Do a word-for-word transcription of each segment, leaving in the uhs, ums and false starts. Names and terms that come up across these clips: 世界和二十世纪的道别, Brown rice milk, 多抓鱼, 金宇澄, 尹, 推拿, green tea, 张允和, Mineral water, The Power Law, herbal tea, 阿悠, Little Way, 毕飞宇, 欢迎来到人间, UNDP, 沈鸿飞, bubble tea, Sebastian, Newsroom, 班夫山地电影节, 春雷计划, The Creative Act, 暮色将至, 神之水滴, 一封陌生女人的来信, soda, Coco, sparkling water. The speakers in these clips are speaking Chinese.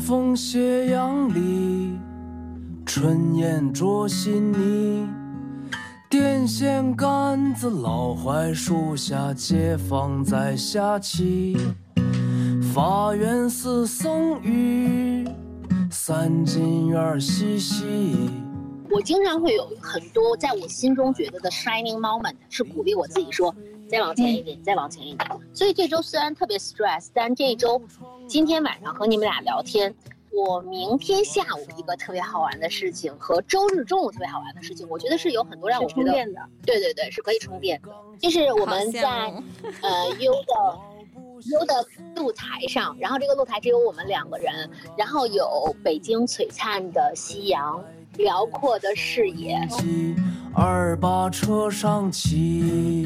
风斜阳里，春燕啄新泥，电线杆子老槐树下，街坊在下棋，法源寺僧语，三进院嬉戏。我经常会有很多在我心中觉得的 shining moment， 是鼓励我自己说再往前一点，再往前一点。所以这周虽然特别 stress， 但这一周今天晚上和你们俩聊天，我明天下午一个特别好玩的事情和周日中午特别好玩的事情，我觉得是有很多让我觉得对对对是可以充电的。就是我们在呃 U 的优的露台上，然后这个露台只有我们两个人，然后有北京璀璨的夕阳，辽阔的视野。二八车上骑。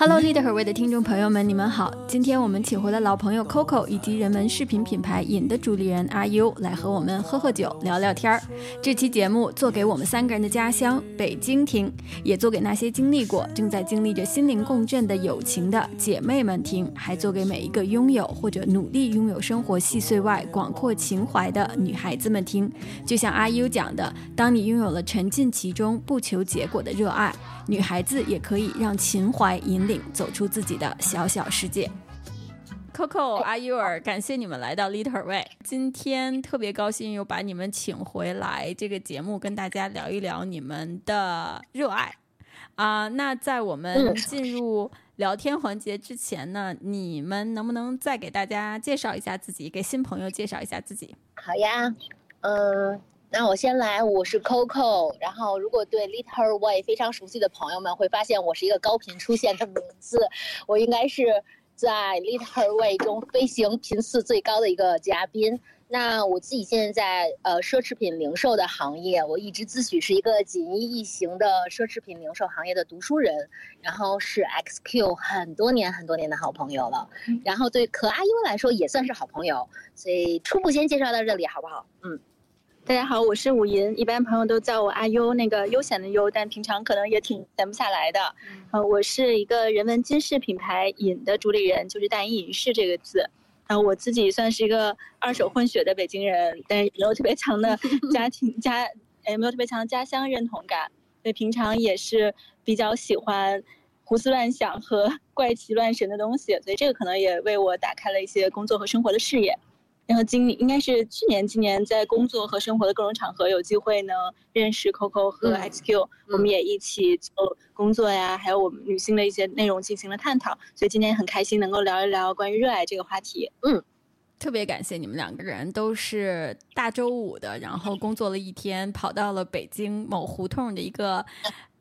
Hello， Leader 和 Way 的听众朋友们，你们好！今天我们请回了老朋友 Coco 以及人文视频品牌尹的主理人阿悠来和我们喝喝酒、聊聊天儿。这期节目做给我们三个人的家乡北京听，也做给那些经历过、正在经历着心灵共振的友情的姐妹们听，还做给每一个拥有或者努力拥有生活细碎外广阔情怀的女孩子们听。就像阿悠讲的，当你拥有了沉浸其中、不求结果的热爱，女孩子也可以让情怀引领走出自己的小小世界。 Coco、阿悠儿，感谢你们来到 Little Way， 今天特别高兴又把你们请回来这个节目，跟大家聊一聊你们的热爱、呃、那在我们进入聊天环节之前呢，你们能不能再给大家介绍一下自己，给新朋友介绍一下自己？好呀，嗯那我先来，我是 Coco， 然后如果对 Little Way 非常熟悉的朋友们会发现我是一个高频出现的名字，我应该是在 Little Way 中飞行频次最高的一个嘉宾。那我自己现在呃奢侈品零售的行业，我一直自诩是一个锦衣一行的奢侈品零售行业的读书人，然后是 X Q 很多年很多年的好朋友了，然后对可阿悠来说也算是好朋友，所以初步先介绍到这里好不好？嗯。大家好，我是武银，一般朋友都叫我阿悠，那个悠闲的悠，但平常可能也挺闲不下来的。呃，我是一个人文金饰品牌尹的主理人，就是大隐隐士这个字。然后我自己算是一个二手混血的北京人，但也没有特别强的家庭家，也没有特别强的家乡认同感，所以平常也是比较喜欢胡思乱想和怪奇乱神的东西，所以这个可能也为我打开了一些工作和生活的视野。然后今应该是去年今年在工作和生活的各种场合有机会呢认识 Coco 和 X Q、嗯、我们也一起就工作呀、嗯、还有我们女性的一些内容进行了探讨，所以今天很开心能够聊一聊关于热爱这个话题。嗯，特别感谢你们两个人都是大周五的，然后工作了一天跑到了北京某胡同的一个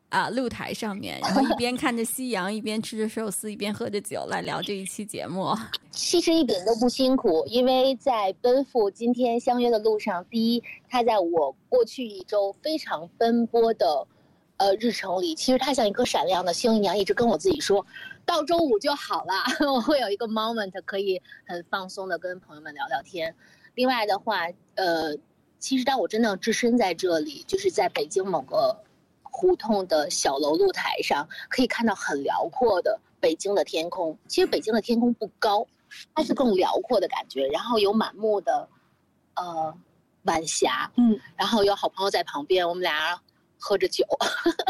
啊，露台上面，然后一边看着夕阳，一边吃着寿司，一边喝着酒，来聊这一期节目。其实一点都不辛苦，因为在奔赴今天相约的路上，第一，它在我过去一周非常奔波的，呃，日程里，其实它像一颗闪亮的星一样，一直跟我自己说，到周五就好了，我会有一个 moment 可以很放松的跟朋友们聊聊天。另外的话，呃，其实当我真的置身在这里，就是在北京某个胡同的小楼露台上，可以看到很辽阔的北京的天空。其实北京的天空不高，它是更辽阔的感觉，然后有满目的呃晚霞，嗯，然后有好朋友在旁边，我们俩喝着酒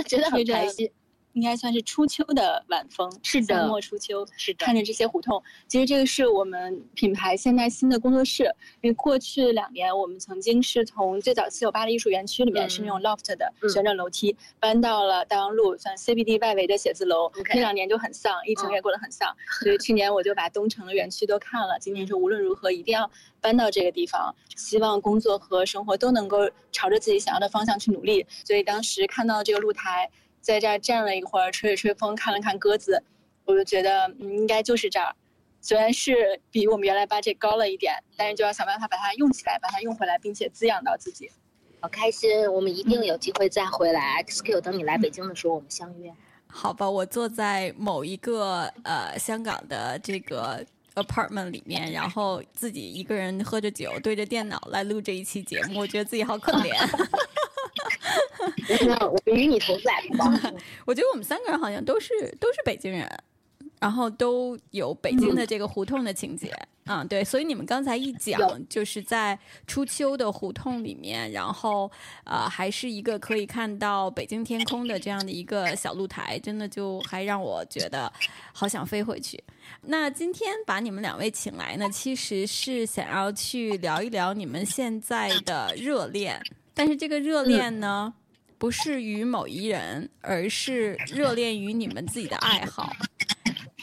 觉得很开心。应该算是初秋的晚风，是的，夏末初秋，是的。看着这些胡同，其实这个是我们品牌现在新的工作室，因为过去两年我们曾经是从最早四九八的艺术园区里面是那种 loft 的旋转楼梯、嗯、搬到了大望路算 C B D 外围的写字楼、okay. 那两年就很丧，疫情也过得很丧、嗯、所以去年我就把东城的园区都看了，今年说无论如何一定要搬到这个地方，希望工作和生活都能够朝着自己想要的方向去努力。所以当时看到这个露台，在这儿站了一会儿，吹了吹风，看了看鸽子，我就觉得、嗯、应该就是这儿。虽然是比我们原来budget高了一点，但是就要想办法把它用起来，把它用回来，并且滋养到自己。好开心，我们一定有机会再回来。嗯、X Q， 等你来北京的时候，我们相约。好吧，我坐在某一个呃香港的这个 apartment 里面，然后自己一个人喝着酒，对着电脑来录这一期节目，我觉得自己好可怜。我与你同在。我觉得我们三个人好像都是都是北京人，然后都有北京的这个胡同的情节、嗯、嗯，对，所以你们刚才一讲，就是在初秋的胡同里面，然后呃，还是一个可以看到北京天空的这样的一个小露台，真的就还让我觉得好想飞回去。那今天把你们两位请来呢，其实是想要去聊一聊你们现在的热恋，但是这个热恋呢，不是于某一人，而是热恋于你们自己的爱好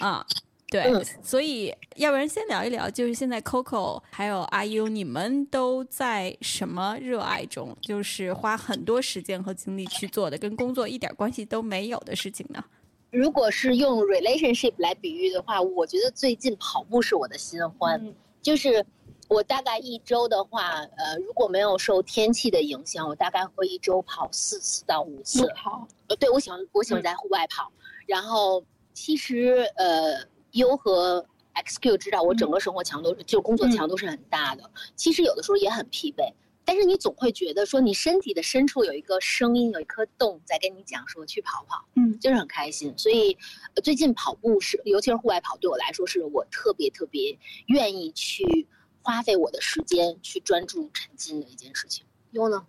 啊。嗯，对，所以要不然先聊一聊，就是现在 Coco 还有阿悠，你们都在什么热爱中？就是花很多时间和精力去做的，跟工作一点关系都没有的事情呢？如果是用 relationship 来比喻的话，我觉得最近跑步是我的新欢，嗯，就是我大概一周的话，呃，如果没有受天气的影响，我大概会一周跑四次到五次。跑，呃，对，我喜欢，我喜欢在户外跑。嗯，然后其实呃。优和 X Q 知道我整个生活强度，嗯，就工作强度是很大的，嗯，其实有的时候也很疲惫，但是你总会觉得说你身体的深处有一个声音，有一颗洞在跟你讲说去跑跑，嗯，就是很开心。所以最近跑步是，尤其是户外跑，对我来说是我特别特别愿意去花费我的时间去专注沉浸的一件事情。优呢？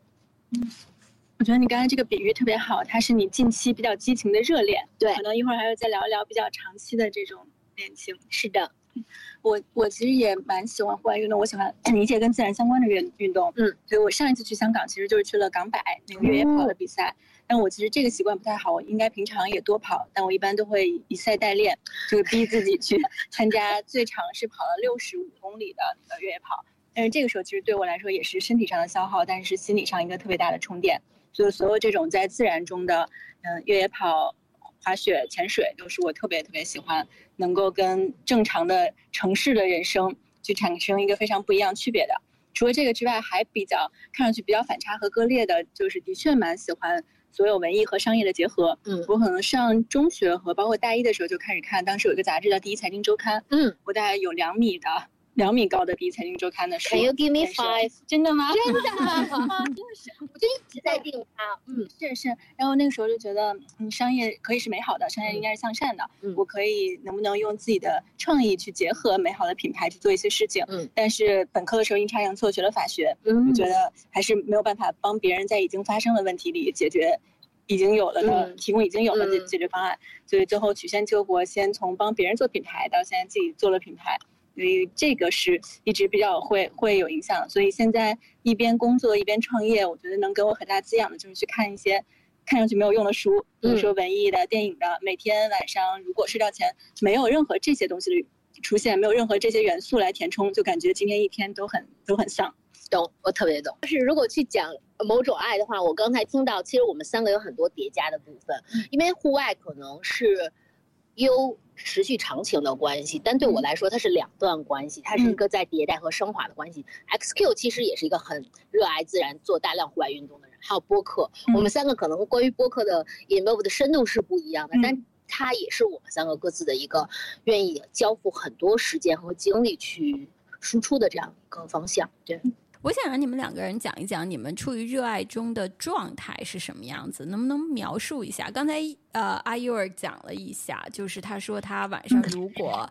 嗯，我觉得你刚才这个比喻特别好，它是你近期比较激情的热恋，对，可能一会儿还要再聊一聊比较长期的这种恋情。是的，我我其实也蛮喜欢户外运动，我喜欢一切跟自然相关的运运动。嗯，所以我上一次去香港其实就是去了港百那个越野跑的比赛，嗯，但我其实这个习惯不太好，我应该平常也多跑，但我一般都会以赛代练，就是逼自己去参加，最长是跑了六十五公里的那个越野跑。但是这个时候其实对我来说也是身体上的消耗，但是心理上一个特别大的充电。所以所有这种在自然中的嗯、呃、越野跑、滑雪、潜水都是我特别特别喜欢，能够跟正常的城市的人生去产生一个非常不一样区别的。除了这个之外，还比较看上去比较反差和割裂的，就是的确蛮喜欢所有文艺和商业的结合。嗯，我可能上中学和包括大一的时候就开始看，当时有一个杂志叫《第一财经周刊》。嗯，我大概有两米的两米高的《第一财经周刊》的书。Can you give me five？ 真的吗？真的吗？真的是，我就一直在定它。嗯，是是。然后那个时候就觉得，嗯，商业可以是美好的，商业应该是向善的。嗯，我可以能不能用自己的创意去结合美好的品牌去做一些事情？嗯。但是本科的时候阴差阳错学了法学，嗯，我觉得还是没有办法帮别人在已经发生的问题里解决已经有了的，嗯，提供已经有了的解决方案。嗯，所以最后曲线救国，先从帮别人做品牌到现在自己做了品牌。所以这个是一直比较会会有影响，所以现在一边工作一边创业，我觉得能给我很大滋养的就是去看一些看上去没有用的书，比如说文艺的、电影的。每天晚上如果睡觉前没有任何这些东西的出现，没有任何这些元素来填充，就感觉今天一天都很都很丧。懂，我特别懂。就是如果去讲某种爱的话，我刚才听到其实我们三个有很多叠加的部分，因为户外可能是优持续长情的关系，但对我来说它是两段关系，它是一个在迭代和升华的关系。嗯，X Q 其实也是一个很热爱自然、做大量户外运动的人，还有播客。嗯，我们三个可能关于播客的 involve 的深度是不一样的，嗯，但它也是我们三个各自的一个愿意交付很多时间和精力去输出的这样一个方向。对，我想让你们两个人讲一讲你们处于热爱中的状态是什么样子，能不能描述一下？刚才呃阿悠儿讲了一下，就是他说他晚上如果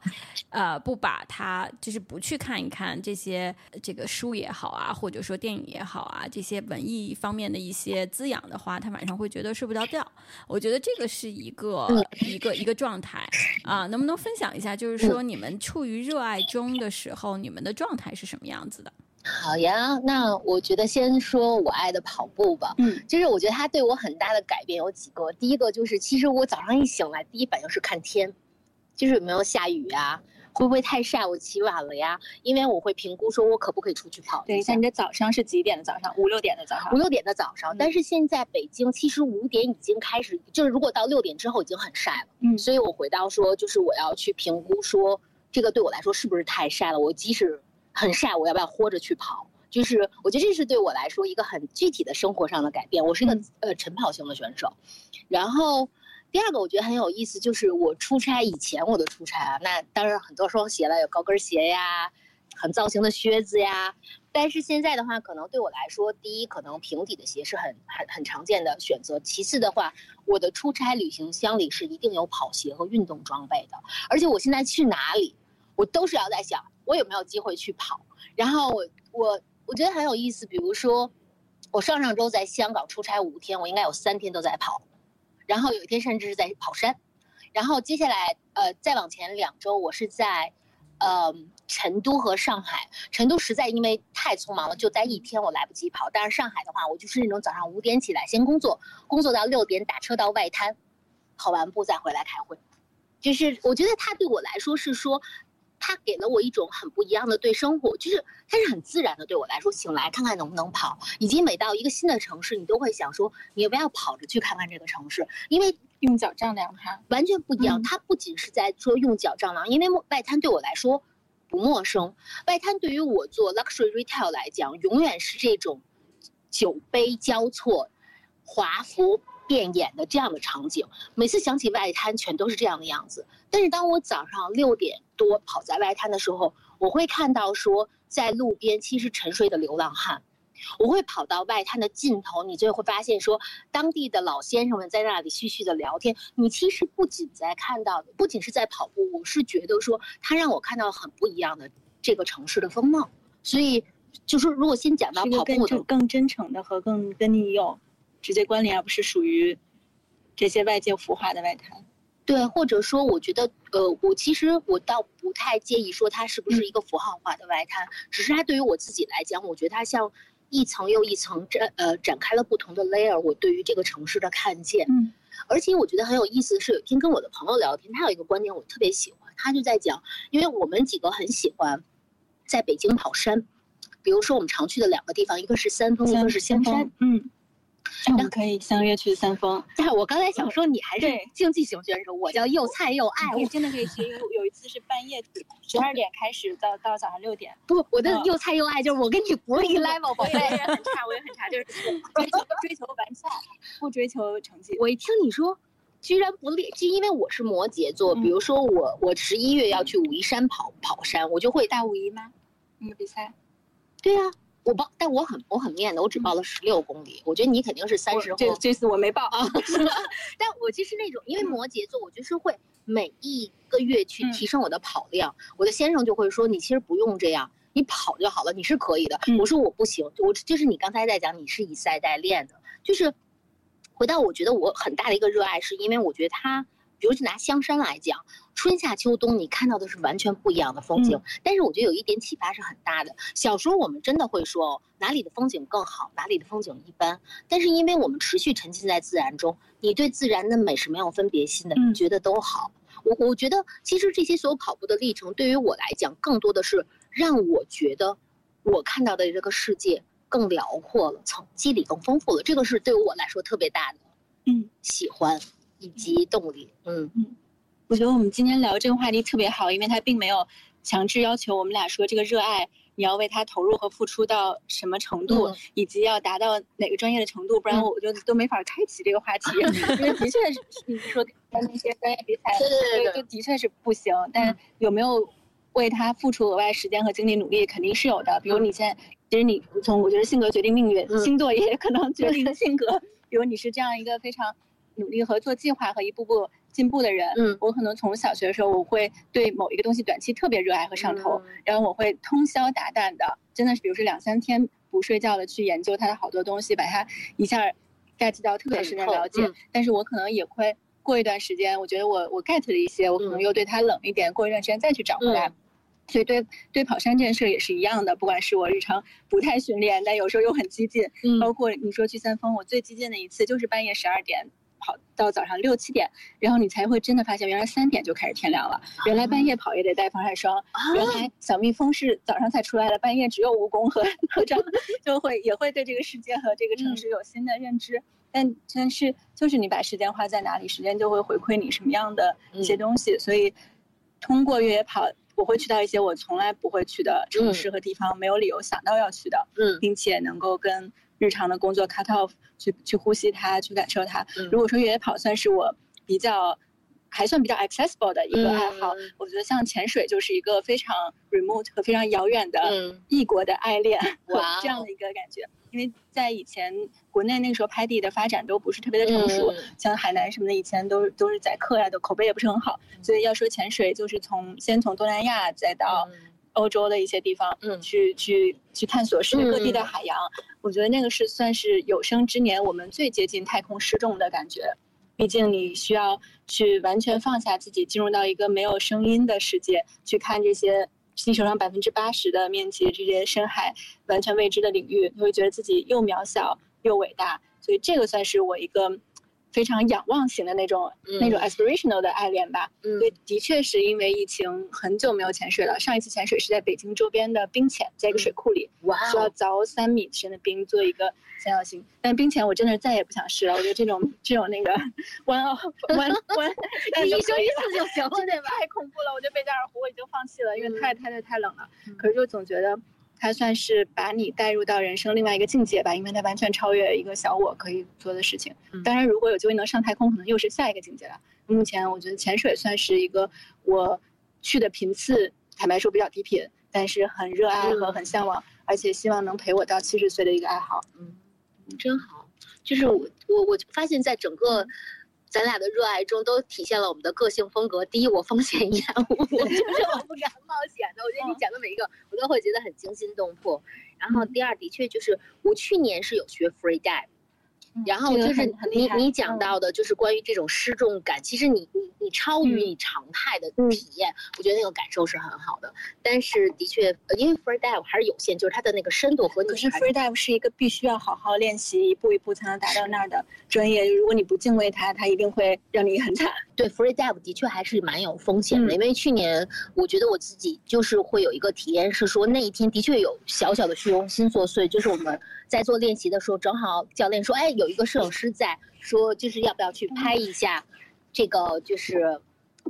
呃不把他就是不去看一看这些这个书也好啊，或者说电影也好啊，这些文艺方面的一些滋养的话，他晚上会觉得睡不着觉。我觉得这个是一个一个一个状态啊，呃，能不能分享一下？就是说你们处于热爱中的时候，你们的状态是什么样子的？好呀，那我觉得先说我爱的跑步吧。嗯，就是我觉得它对我很大的改变有几个。第一个就是，其实我早上一醒来，第一反应是看天，就是有没有下雨啊，会不会太晒，我起晚了呀？因为我会评估说我可不可以出去跑。对，像你的早上是几点的早上？五六点的早上。五六点的早上，嗯，但是现在北京其实五点已经开始，就是如果到六点之后已经很晒了。嗯，所以我回到说，就是我要去评估说，这个对我来说是不是太晒了？我即使很晒，我要不要豁着去跑？就是我觉得这是对我来说一个很具体的生活上的改变。我是一个呃晨跑型的选手。然后第二个我觉得很有意思，就是我出差以前我的出差啊，那当然很多双鞋了，有高跟鞋呀，很造型的靴子呀。但是现在的话，可能对我来说，第一可能平底的鞋是很很很常见的选择。其次的话，我的出差旅行箱里是一定有跑鞋和运动装备的。而且我现在去哪里，我都是要在想我有没有机会去跑。然后我我我觉得很有意思，比如说我上上周在香港出差五天，我应该有三天都在跑，然后有一天甚至是在跑山。然后接下来呃再往前两周我是在呃成都和上海。成都实在因为太匆忙了，就待一天我来不及跑，但是上海的话我就是那种早上五点起来先工作，工作到六点打车到外滩，跑完步再回来开会。就是我觉得它对我来说是说，它给了我一种很不一样的对生活，就是它是很自然的，对我来说醒来看看能不能跑，以及每到一个新的城市你都会想说你要不要跑着去看看这个城市，因为用脚丈量它完全不一样。它不仅是在说用脚丈量，因为外滩对我来说不陌生，外滩对于我做 luxury retail 来讲永远是这种酒杯交错华服变眼的这样的场景，每次想起外滩全都是这样的样子。但是当我早上六点多跑在外滩的时候，我会看到说在路边其实沉睡的流浪汉，我会跑到外滩的尽头，你就会发现说当地的老先生们在那里絮絮的聊天。你其实不仅在看到，不仅是在跑步，我是觉得说它让我看到很不一样的这个城市的风貌。所以就是如果先讲到跑步的，更真诚的和更跟你有直接关联，而不是属于这些外界浮华的外滩。对，或者说我觉得呃，我其实我倒不太介意说它是不是一个符号化的外滩、嗯、只是它对于我自己来讲，我觉得它像一层又一层展呃展开了不同的 layer 我对于这个城市的看见。嗯，而且我觉得很有意思的是，有一天跟我的朋友聊天，他有一个观点我特别喜欢，他就在讲，因为我们几个很喜欢在北京跑山，比如说我们常去的两个地方，一个是三峰，一个是香山。嗯，我们可以相约去三峰。但我刚才想说，你还是竞技型选手，我叫又菜又爱。我真的可以去，有一次是半夜十二点开始到到早上六点。不，我的又菜又爱就是我跟你不是一 level， 我也很差，我也很差，就是追求追求完赛，不追求成绩。我一听你说，居然不练，就因为我是摩羯座，比如说我我十一月要去武夷山跑跑山，我就会大五一吗？你们比赛？对啊。我报，但我很我很面的，我只报了十六公里、嗯。我觉得你肯定是三十。这这次我没报啊。但我其实那种，因为摩羯座，我就是会每一个月去提升我的跑量。嗯、我的先生就会说：“你其实不用这样，你跑就好了，你是可以的。嗯”我说：“我不行，我就是你刚才在讲，你是以赛代练的。”就是回到我觉得我很大的一个热爱，是因为我觉得他，比如就拿香山来讲，春夏秋冬你看到的是完全不一样的风景、嗯、但是我觉得有一点启发是很大的。小时候我们真的会说哪里的风景更好，哪里的风景一般，但是因为我们持续沉浸在自然中，你对自然的美是没有分别心的，你觉得都好、嗯、我我觉得其实这些所有跑步的历程对于我来讲更多的是让我觉得我看到的这个世界更辽阔了，层级里更丰富了，这个是对我来说特别大的嗯喜欢以及动力。嗯嗯，我觉得我们今天聊这个话题特别好，因为它并没有强制要求我们俩说这个热爱你要为它投入和付出到什么程度、嗯、以及要达到哪个专业的程度，不然我就都没法开启这个话题、嗯、因为的确是你说那些专业比赛对对，就的确是不行，但有没有为它付出额外时间和精力努力肯定是有的。比如你现在其实你从我觉得性格决定命运、嗯、星座也可能决定性格、嗯、比如你是这样一个非常努力和做计划和一步步进步的人，嗯，我可能从小学的时候，我会对某一个东西短期特别热爱和上头，嗯、然后我会通宵达旦的，真的是，比如说两三天不睡觉的去研究它的好多东西，把它一下 get 到特别深的了解、嗯。但是我可能也会过一段时间，我觉得我我 get 了一些，我可能又对它冷一点，嗯、过一段时间再去找回来。嗯，所以对对跑山这件事也是一样的，不管是我日常不太训练，但有时候又很激进，嗯、包括你说去三峰，我最激进的一次就是半夜十二点。跑到早上六七点，然后你才会真的发现，原来三点就开始天亮了。原来半夜跑也得带防晒霜，啊、原来小蜜蜂是早上才出来的，半夜只有蜈蚣和和蟑螂，就会也会对这个世界和这个城市有新的认知。嗯、但但是就是你把时间花在哪里，时间就会回馈你什么样的一些东西。嗯、所以通过越野跑，我会去到一些我从来不会去的城市和地方，嗯、没有理由想到要去的，嗯、并且能够跟日常的工作 cut off， 去去呼吸它，去感受它。如果说越野跑算是我比较还算比较 accessible 的一个爱好，嗯、我觉得像潜水就是一个非常 remote 和非常遥远的异国的爱恋，嗯、这样的一个感觉。因为在以前国内那个时候拍地的发展都不是特别的成熟，嗯、像海南什么的以前都都是宰客呀，的口碑也不是很好，所以要说潜水就是从先从东南亚再到欧洲的一些地方，嗯，去去去探索世界各地的海洋、嗯、我觉得那个是算是有生之年我们最接近太空失重的感觉，毕竟你需要去完全放下自己，进入到一个没有声音的世界，去看这些地球上百分之八十的面积这些深海完全未知的领域，你会觉得自己又渺小又伟大，所以这个算是我一个非常仰望型的那种、嗯、那种 aspirational 的爱恋吧。嗯，所以的确是因为疫情很久没有潜水了，上一次潜水是在北京周边的冰潜，在一个水库里、嗯、哇，需要凿三米深的冰做一个三角形，但冰潜我真的再也不想试了，我觉得这种这种那个弯弯弯你一生一次就行了，对吧？太恐怖了，我觉得贝加尔湖我已经放弃了，因为太太太太冷了、嗯、可是就总觉得它算是把你带入到人生另外一个境界吧，因为它完全超越一个小我可以做的事情。当然如果有机会能上太空，可能又是下一个境界了。目前我觉得潜水算是一个我去的频次坦白说比较低频，但是很热爱和很向往、嗯、而且希望能陪我到七十岁的一个爱好。嗯，真好，就是我我我发现在整个咱俩的热爱中都体现了我们的个性风格。第一，我风险厌恶，我就是我不敢冒险的。我觉得你讲的每一个，我都会觉得很惊心动魄。然后第二，的确就是我去年是有学 free dive， 然后就是你你讲到的，就是关于这种失重感，其实你你你超于你常态的体验，我觉得那种感受是很好的。但是的确，因为 free dive 还是有限，就是它的那个深度和你。可是 free dive 是一个必须要好好练习，一步一步才能达到那儿的专业。如果你不敬畏它，它一定会让你很惨。对 free dive 的确还是蛮有风险的，因为去年我觉得我自己就是会有一个体验，是说那一天的确有小小的虚荣心作祟，就是我们在做练习的时候，正好教练说，哎，有一个摄影师在说，就是要不要去拍一下这个，就是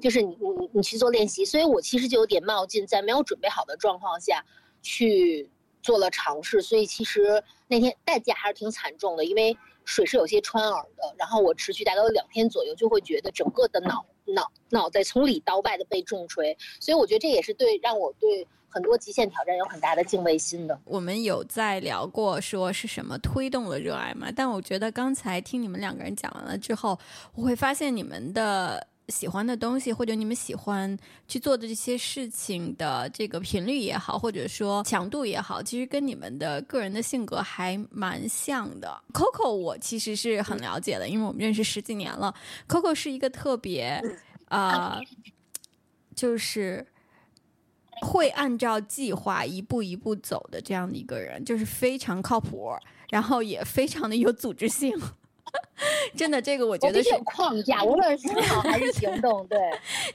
就是你你你去做练习。所以我其实就有点冒进，在没有准备好的状况下去做了尝试，所以其实那天代价还是挺惨重的，因为水是有些穿耳的，然后我持续大概有两天左右，就会觉得整个的脑脑脑袋从里到外的被重锤，所以我觉得这也是对让我对很多极限挑战有很大的敬畏心的。我们有在聊过说是什么推动了热爱吗？但我觉得刚才听你们两个人讲完了之后，我会发现你们的喜欢的东西，或者你们喜欢去做的这些事情的这个频率也好，或者说强度也好，其实跟你们的个人的性格还蛮像的。 Coco 我其实是很了解的，因为我们认识十几年了。 Coco 是一个特别呃，就是会按照计划一步一步走的这样的一个人，就是非常靠谱，然后也非常的有组织性真的，这个我觉得是有框架，无论是思考还是行动，对，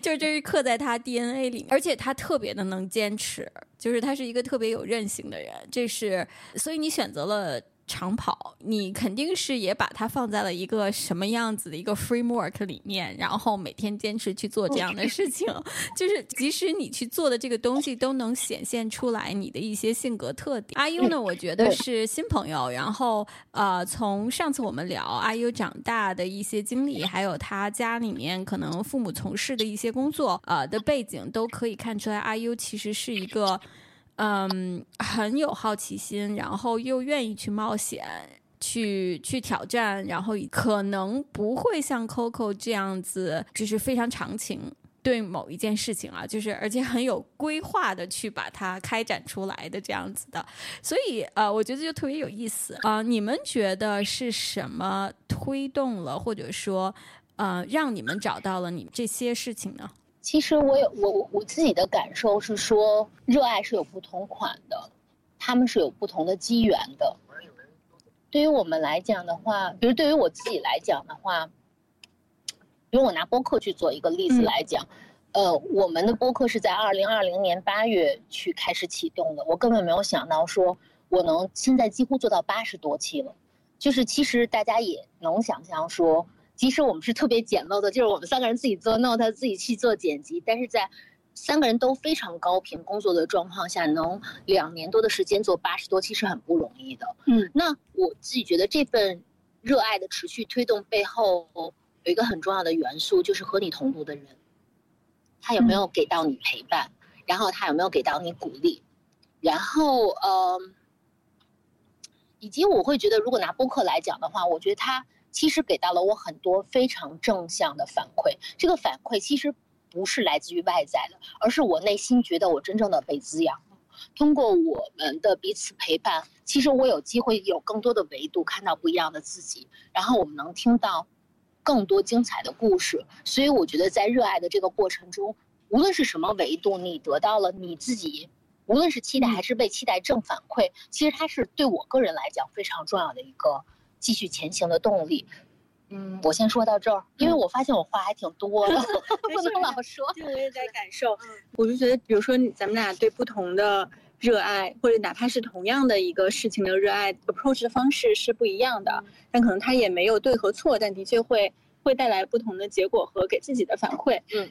就是这是刻在他 D N A 里面，而且他特别的能坚持，就是他是一个特别有韧性的人，这是，所以你选择了长跑，你肯定是也把它放在了一个什么样子的一个 framework 里面，然后每天坚持去做这样的事情就是即使你去做的这个东西都能显现出来你的一些性格特点。阿悠呢，我觉得是新朋友，然后呃，从上次我们聊阿悠长大的一些经历，还有他家里面可能父母从事的一些工作呃的背景，都可以看出来阿悠其实是一个嗯，很有好奇心，然后又愿意去冒险，去去挑战，然后可能不会像 Coco 这样子，就是非常长情对某一件事情啊，就是而且很有规划的去把它开展出来的这样子的，所以呃，我觉得就特别有意思啊、呃。你们觉得是什么推动了，或者说呃，让你们找到了你这些事情呢？其实我有我我自己的感受是说，热爱是有不同款的，他们是有不同的机缘的。对于我们来讲的话，比如对于我自己来讲的话，比如我拿播客去做一个例子来讲，嗯、呃，我们的播客是在二零二零年八月去开始启动的，我根本没有想到说我能现在几乎做到八十多期了，就是其实大家也能想象说。即使我们是特别简陋的，就是我们三个人自己做 note， 自己去做剪辑，但是在三个人都非常高频工作的状况下，能两年多的时间做八十多期是很不容易的。嗯，那我自己觉得这份热爱的持续推动背后有一个很重要的元素，就是和你同路的人，他有没有给到你陪伴，嗯、然后他有没有给到你鼓励，然后呃，以及我会觉得，如果拿播客来讲的话，我觉得他。其实给到了我很多非常正向的反馈，这个反馈其实不是来自于外在的，而是我内心觉得我真正的被滋养。通过我们的彼此陪伴，其实我有机会有更多的维度看到不一样的自己，然后我们能听到更多精彩的故事。所以我觉得在热爱的这个过程中，无论是什么维度，你得到了你自己，无论是期待还是被期待正反馈，其实它是对我个人来讲非常重要的一个继续前行的动力。嗯，我先说到这儿，因为我发现我话还挺多的，不能老说。对，我也在感受。我就觉得，比如说咱们俩对不同的热爱，或者哪怕是同样的一个事情的热爱 approach 的方式是不一样的，但可能它也没有对和错，但的确会会带来不同的结果和给自己的反馈。嗯，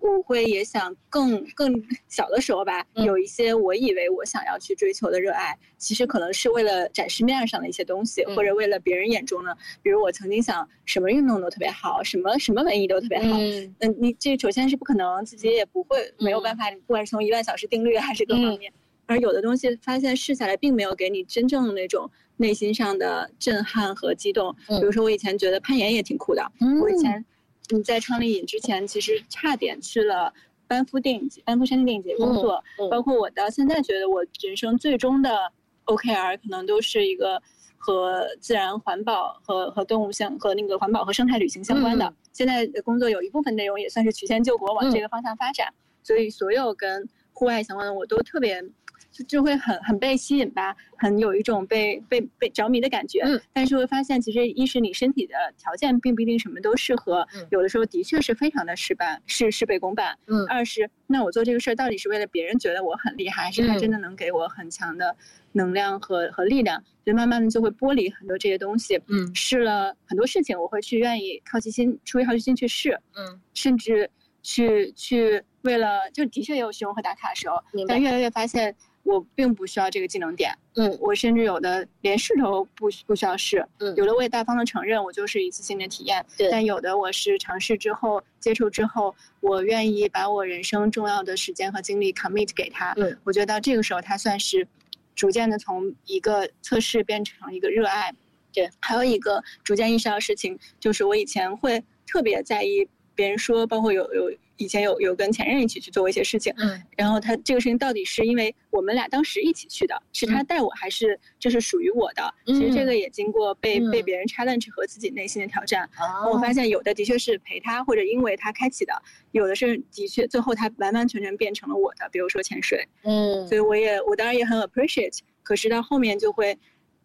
我我会也想更更小的时候吧，嗯，有一些我以为我想要去追求的热爱，其实可能是为了展示面上的一些东西，嗯，或者为了别人眼中呢，比如我曾经想什么运动都特别好，什么什么文艺都特别好。嗯，嗯你这首先是不可能，自己也不会，嗯，没有办法，不管是从一万小时定律还是各方面，嗯，而有的东西发现试下来并没有给你真正那种内心上的震撼和激动。比如说我以前觉得攀岩也挺酷的，嗯，我以前你在创立影之前其实差点去了班夫电影节班夫山地电影节工作，嗯嗯，包括我到现在觉得我人生最终的 O K R 可能都是一个和自然环保和和动物相和那个环保和生态旅行相关的，嗯，现在的工作有一部分内容也算是曲线救国往这个方向发展，嗯，所以所有跟户外相关的我都特别就就会很很被吸引吧，很有一种被被被着迷的感觉，嗯，但是会发现其实一是你身体的条件并不一定什么都适合，嗯，有的时候的确是非常的事半事事倍功半，嗯，二是那我做这个事儿到底是为了别人觉得我很厉害，还是他真的能给我很强的能量和和力量，就慢慢的就会剥离很多这些东西。嗯，试了很多事情我会去愿意好奇心出于好奇心去试，嗯，甚至去去为了就的确也有虚荣和打卡的时候，但越来越发现我并不需要这个技能点，嗯，我甚至有的连试都不不需要试，嗯，有的我也大方的承认我就是一次性的体验，对，但有的我是尝试之后接触之后，我愿意把我人生重要的时间和精力 commit 给他，嗯，我觉得到这个时候他算是逐渐的从一个测试变成一个热爱，对，还有一个逐渐意识到的事情就是我以前会特别在意别人说，包括有有。以前有有跟前任一起去做一些事情，嗯，然后他这个事情到底是因为我们俩当时一起去的，是他带我，还是这是属于我的？嗯，其实这个也经过被、嗯、被别人 challenge 和自己内心的挑战。哦，我发现有的的确是陪他或者因为他开启的，有的是的确最后他完完全全变成了我的，比如说潜水。嗯，所以我也我当然也很 appreciate， 可是到后面就会。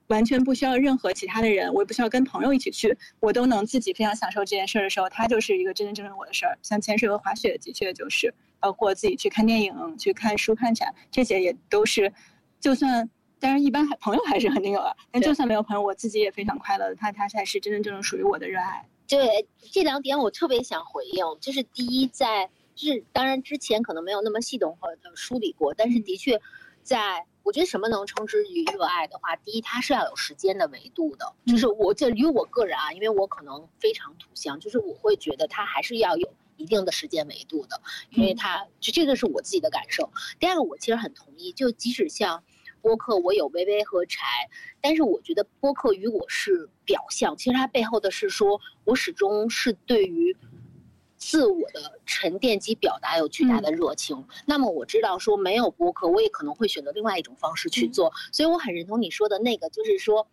完全不需要任何其他的人，我也不需要跟朋友一起去，我都能自己非常享受这件事的时候，它就是一个真真正正我的事儿。像潜水和滑雪的确就是，包括自己去看电影、去看书、看展，这些也都是，就算当然一般朋友还是很那个了，但就算没有朋友，我自己也非常快乐的。它它才是真真正正属于我的热爱。对，这两点我特别想回应，就是第一在，在就是当然之前可能没有那么系统和梳理过，但是的确在。我觉得什么能称之于热爱的话，第一它是要有时间的维度的，就是我这于我个人啊，因为我可能非常土象，就是我会觉得它还是要有一定的时间维度的，因为它就这个是我自己的感受。第二个我其实很同意，就即使像播客我有微微和柴，但是我觉得播客于我是表象，其实它背后的是说我始终是对于自我的沉淀及表达有巨大的热情，嗯，那么我知道说没有播客我也可能会选择另外一种方式去做，嗯，所以我很认同你说的那个，就是说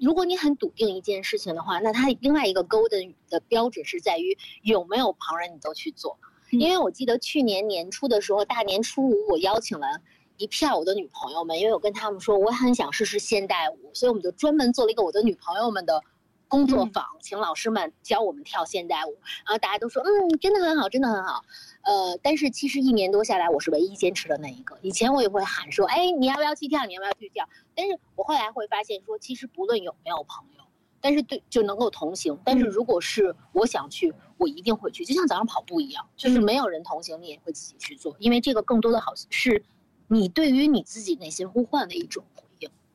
如果你很笃定一件事情的话，那它另外一个 golden 的标准是在于有没有旁人你都去做，嗯，因为我记得去年年初的时候大年初五我邀请了一票我的女朋友们，因为我跟他们说我很想试试现代舞，所以我们就专门做了一个我的女朋友们的工作坊，请老师们教我们跳现代舞，嗯，然后大家都说嗯真的很好真的很好，呃但是其实一年多下来我是唯一坚持的那一个，以前我也会喊说哎你要不要去跳你要不要去跳，但是我后来会发现说其实不论有没有朋友，但是对就能够同行，但是如果是我想去我一定会去，就像早上跑步一样，就是没有人同行你也会自己去做，因为这个更多的好是你对于你自己内心呼唤的一种。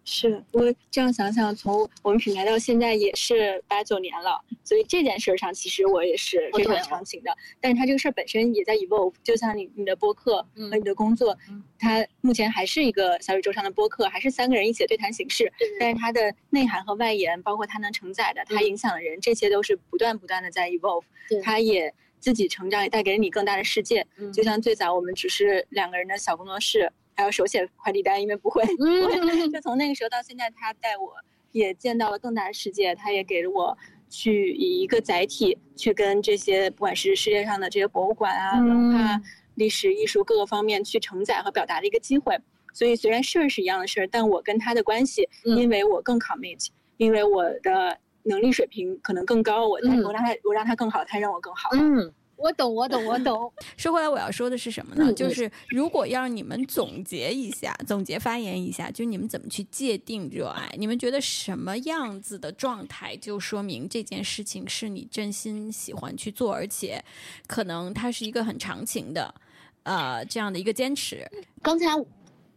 是我这样想想，从我们品牌到现在也是八九年了，所以这件事上其实我也是非常长情的。但是它这个事儿本身也在 evolve， 就像你你的播客和你的工作，嗯，它目前还是一个小宇宙上的播客，还是三个人一起的对谈形式，嗯，但是它的内涵和外延，包括它能承载的，它影响的人，嗯，这些都是不断不断的在 evolve。它也自己成长也带给你更大的世界、嗯、就像最早我们只是两个人的小工作室，还有手写快递单因为不会、嗯、就从那个时候到现在，他带我也见到了更大的世界，他也给了我去以一个载体去跟这些不管是世界上的这些博物馆啊、嗯、文化历史艺术各个方面去承载和表达的一个机会。所以虽然事儿是一样的事儿，但我跟他的关系、嗯、因为我更 commit， 因为我的能力水平可能更高，我我让他我让他更好，他让我更好。嗯，我懂我懂我懂。说回来我要说的是什么呢、嗯、就是如果要你们总结一下总结发言一下，就是你们怎么去界定热爱，你们觉得什么样子的状态就说明这件事情是你真心喜欢去做，而且可能它是一个很长情的呃，这样的一个坚持。刚才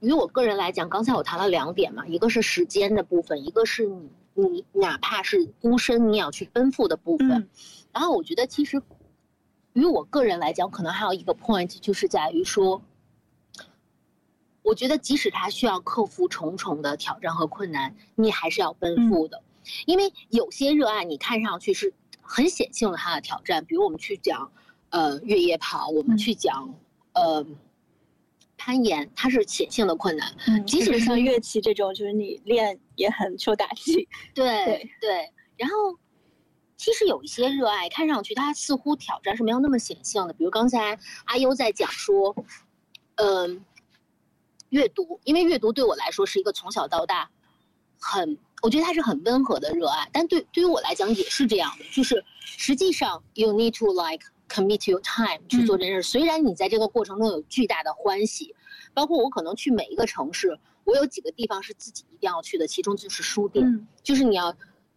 于我个人来讲，刚才我谈了两点嘛，一个是时间的部分，一个是你你哪怕是孤身你也要去奔赴的部分、嗯、然后我觉得其实于我个人来讲，可能还有一个 point 就是在于说，我觉得即使他需要克服重重的挑战和困难，你还是要奔赴的、嗯、因为有些热爱你看上去是很显性的它的挑战，比如我们去讲呃越野跑，我们去讲、嗯、呃攀岩，它是显性的困难、嗯、即使像乐器这种就是你练也很受打击。对 对, 对，然后其实有一些热爱看上去它似乎挑战是没有那么显性的，比如刚才阿悠在讲说嗯、呃，阅读，因为阅读对我来说是一个从小到大很我觉得它是很温和的热爱，但对对于我来讲也是这样的，就是实际上 you need to like commit your time 去做这件事、嗯、虽然你在这个过程中有巨大的欢喜，包括我可能去每一个城市，我有几个地方是自己一定要去的，其中就是书店、嗯、就是你要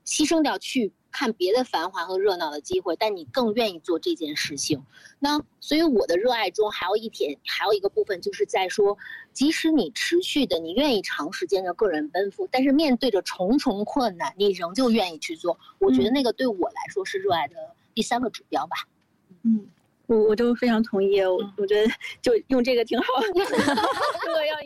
牺牲掉去看别的繁华和热闹的机会，但你更愿意做这件事情。那所以我的热爱中还有一点，还有一个部分就是在说，即使你持续的你愿意长时间的个人奔赴，但是面对着重重困难你仍旧愿意去做，我觉得那个对我来说是热爱的第三个指标吧。嗯，我我都非常同意，我、嗯、我觉得就用这个挺好的。如果要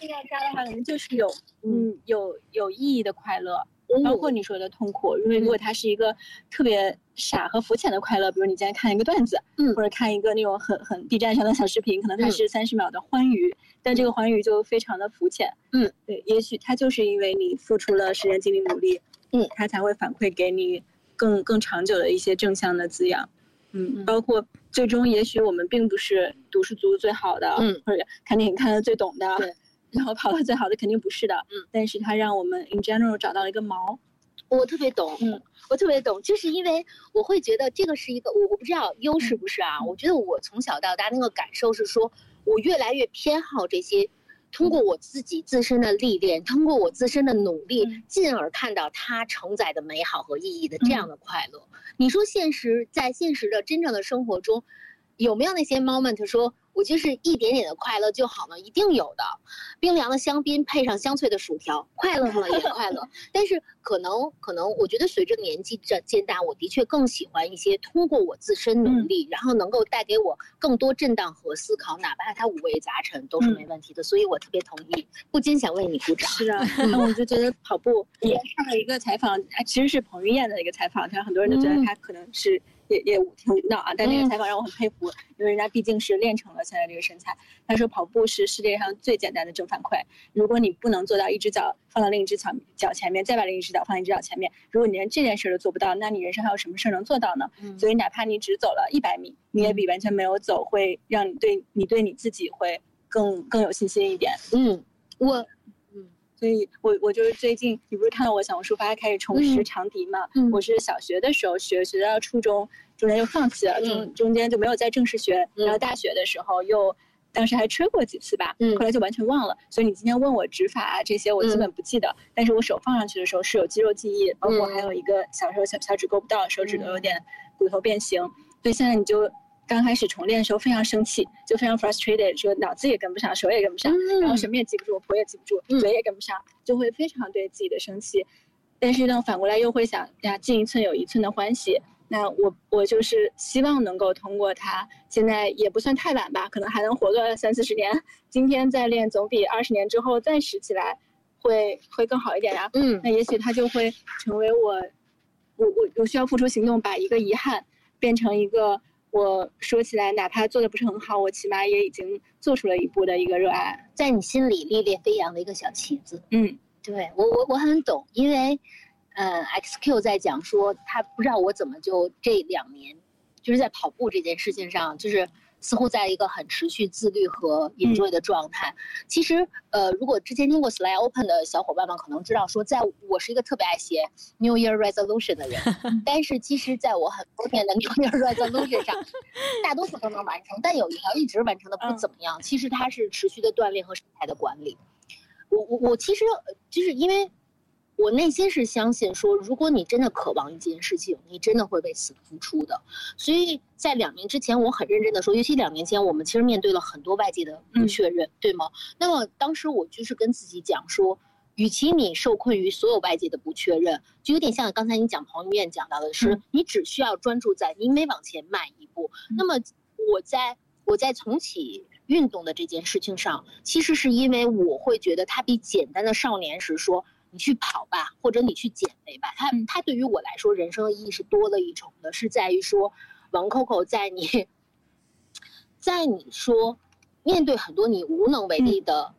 现在加的话，可能就是有嗯有有意义的快乐，包括你说的痛苦，因为如果它是一个特别傻和肤浅的快乐，比如你今天看一个段子，嗯，或者看一个那种很很 B 站上的小视频，可能它是三十秒的欢愉、嗯，但这个欢愉就非常的肤浅，嗯，对，也许它就是因为你付出了时间、精力、努力，嗯，它才会反馈给你更更长久的一些正向的滋养。嗯，包括最终也许我们并不是读书读最好的，嗯，或者看电影看得最懂的，对，然后跑得最好的肯定不是的，嗯，但是它让我们 in general 找到了一个锚。我特别懂，嗯，我特别懂，就是因为我会觉得这个是一个，我我不知道优是不是啊、嗯、我觉得我从小到大那个感受是说，我越来越偏好这些通过我自己自身的历练，通过我自身的努力、嗯、进而看到它承载的美好和意义的这样的快乐、嗯、你说现实在现实的真正的生活中有没有那些 moment 说我就是一点点的快乐就好呢？一定有的，冰凉的香槟配上香脆的薯条，快乐吗？也快乐。但是可能可能我觉得随着年纪渐大，我的确更喜欢一些通过我自身努力、嗯、然后能够带给我更多震荡和思考，哪怕它五味杂陈都是没问题的、嗯、所以我特别同意，不禁想为你鼓掌。是啊，那我就觉得跑步也看了一个采访，其实是彭于晏的一个采访，他很多人都觉得他可能是、嗯也也挺无脑啊，但那个采访让我很佩服、嗯、因为人家毕竟是练成了现在这个身材。他说跑步是世界上最简单的正反馈，如果你不能做到一只脚放到另一只脚脚前面，再把另一只脚放到一只脚前面，如果你连这件事都做不到，那你人生还有什么事能做到呢、嗯、所以哪怕你只走了一百米，你也比完全没有走会让你对你对你自己会更更有信心一点。嗯，我所以我我就是最近，你不是看到我小红书发开始重拾长笛嘛、嗯、我是小学的时候学学到初中，中间就放弃了，中中间就没有再正式学、嗯、然后大学的时候又当时还吹过几次吧、嗯、后来就完全忘了，所以你今天问我指法啊这些我基本不记得、嗯、但是我手放上去的时候是有肌肉记忆，包括还有一个小时候小小指够不到，手指都有点骨头变形、嗯、所以现在你就刚开始重练的时候非常生气，就非常 frustrated， 说脑子也跟不上，手也跟不上、嗯、然后什么也记不住，婆也记不住、嗯、嘴也跟不上，就会非常对自己的生气。但是呢，反过来又会想呀，进一寸有一寸的欢喜。那我我就是希望能够通过它，现在也不算太晚吧，可能还能活个三四十年。今天再练，总比二十年之后再拾起来会会更好一点呀、啊。嗯，那也许它就会成为我，我我我需要付出行动，把一个遗憾变成一个。我说起来哪怕做的不是很好，我起码也已经做出了一步的一个热爱，在你心里历练飞扬的一个小旗子。嗯，对，我我我很懂，因为呃 X Q 在讲说他不知道我怎么就这两年就是在跑步这件事情上，就是似乎在一个很持续自律和 enjoy 的状态。嗯、其实呃如果之前听过 Slide Open 的小伙伴们可能知道说，在我是一个特别爱写 New Year Resolution 的人但是其实在我很多年的 New Year Resolution 上大多数都能完成，但有一条一直完成的不怎么样、嗯、其实它是持续的锻炼和身材的管理。我我我其实就是因为我内心是相信说，如果你真的渴望一件事情，你真的会为此付出的。所以在两年之前，我很认真的说，尤其两年前，我们其实面对了很多外界的不确认、嗯，对吗？那么当时我就是跟自己讲说，与其你受困于所有外界的不确认，就有点像刚才你讲彭于晏讲到的是、嗯，你只需要专注在你每往前迈一步。嗯、那么我在我在重启运动的这件事情上，其实是因为我会觉得它比简单的少年时说。你去跑吧，或者你去减肥吧。它它对于我来说，人生的意义是多了一重的，是在于说，王 Coco 在你，在你说面对很多你无能为力的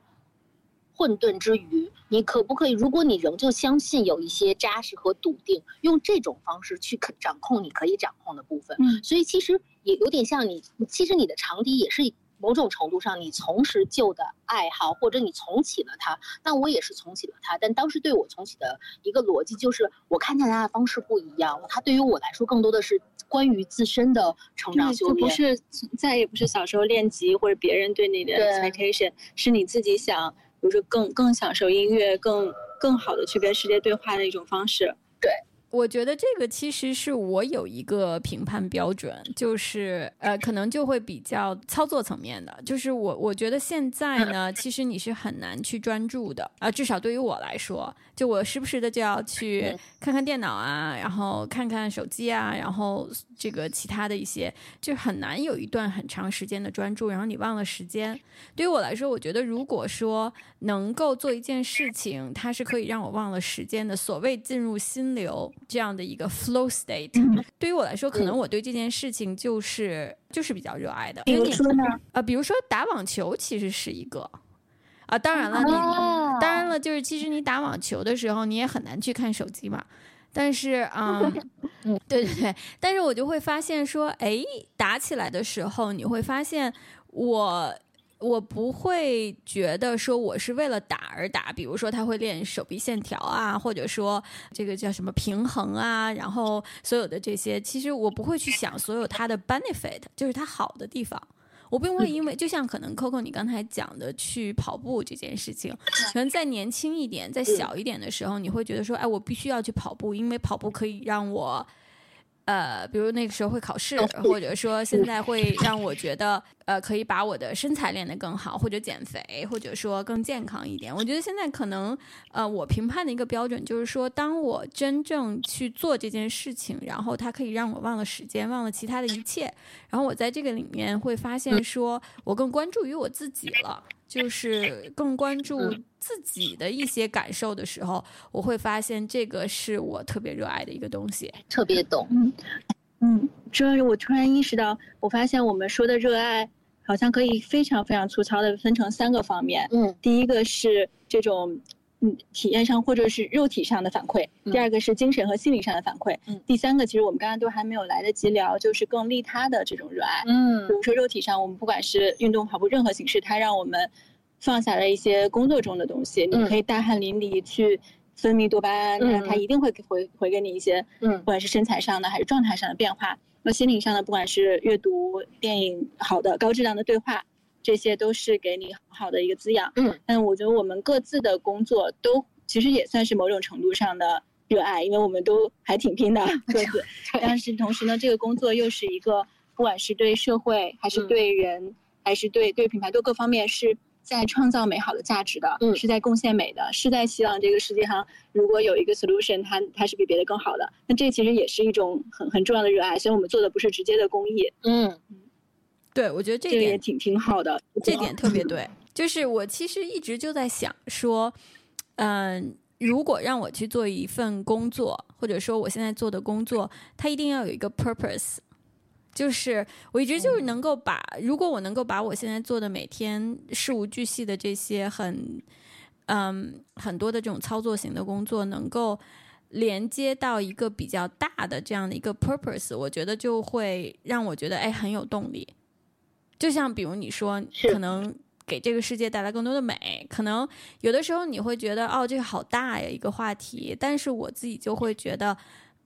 混沌之余，嗯、你可不可以，如果你仍旧相信有一些扎实和笃定，用这种方式去掌控你可以掌控的部分？嗯、所以其实也有点像你，其实你的长笛也是。某种程度上，你重拾旧的爱好，或者你重启了它。那我也是重启了它，但当时对我重启的一个逻辑就是，我看待它的方式不一样。它对于我来说，更多的是关于自身的成长修炼。就不是再也不是小时候练级或者别人对你的 expectation， 是你自己想，比如说更更享受音乐，更更好的去跟世界对话的一种方式。对。我觉得这个其实是我有一个评判标准，就是呃，可能就会比较操作层面的，就是我我觉得现在呢，其实你是很难去专注的啊、呃，至少对于我来说，就我时不时的就要去看看电脑啊，然后看看手机啊，然后这个其他的一些，就很难有一段很长时间的专注，然后你忘了时间。对于我来说，我觉得如果说能够做一件事情，它是可以让我忘了时间的，所谓进入心流。这样的一个 flow state、嗯、对于我来说可能我对这件事情就是、嗯、就是比较热爱的。比如说呢、呃、比如说打网球其实是一个啊，当然了、哦、当然了就是其实你打网球的时候你也很难去看手机嘛，但是嗯，对对对，但是我就会发现说，哎，打起来的时候你会发现我我不会觉得说我是为了打而打，比如说他会练手臂线条啊，或者说这个叫什么平衡啊，然后所有的这些，其实我不会去想所有他的 benefit， 就是他好的地方。我并不会因为，就像可能 Coco 你刚才讲的去跑步这件事情，可能再年轻一点、再小一点的时候，你会觉得说，哎，我必须要去跑步，因为跑步可以让我。呃，比如那个时候会考试，或者说现在会让我觉得，呃，可以把我的身材练得更好，或者减肥，或者说更健康一点。我觉得现在可能，呃，我评判的一个标准就是说，当我真正去做这件事情，然后它可以让我忘了时间，忘了其他的一切，然后我在这个里面会发现说，我更关注于我自己了。就是更关注自己的一些感受的时候，我会发现这个是我特别热爱的一个东西。特别懂。嗯嗯，这我突然意识到，我发现我们说的热爱好像可以非常非常粗糙的分成三个方面。嗯，第一个是这种嗯体验上或者是肉体上的反馈，第二个是精神和心理上的反馈，嗯，第三个其实我们刚刚都还没有来得及聊，就是更利他的这种热爱。嗯，比如说肉体上，我们不管是运动、跑步任何形式，它让我们放下了一些工作中的东西，你可以大汗淋漓去分泌多巴胺，那、嗯、它一定会回回给你一些，嗯，不管是身材上的还是状态上的变化。那心灵上的，不管是阅读、电影、好的高质量的对话。这些都是给你很好的一个滋养，嗯，但我觉得我们各自的工作都其实也算是某种程度上的热爱，因为我们都还挺拼的各自。但是同时呢，这个工作又是一个不管是对社会还是对人、嗯、还是对对品牌都各方面是在创造美好的价值的，嗯，是在贡献美的，是在希望这个世界上如果有一个 solution， 它它是比别的更好的，那这其实也是一种很很重要的热爱。所以我们做的不是直接的公益，嗯。对，我觉得这点这也挺挺好的，这点特别对。就是我其实一直就在想说，嗯、呃，如果让我去做一份工作，或者说我现在做的工作，它一定要有一个 purpose。就是我一直就是能够把、嗯、如果我能够把我现在做的每天事无巨细的这些很嗯很多的这种操作型的工作能够连接到一个比较大的这样的一个 purpose， 我觉得就会让我觉得哎很有动力。就像比如你说可能给这个世界带来更多的美，可能有的时候你会觉得哦这个好大呀一个话题，但是我自己就会觉得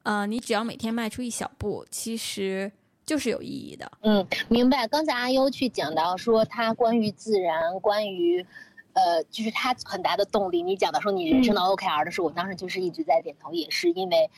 呃，你只要每天迈出一小步其实就是有意义的。嗯，明白。刚才阿悠去讲到说他关于自然关于呃，就是他很大的动力，你讲到说你人生的 O K R 的时候、嗯、我当时就是一直在点头，也是因为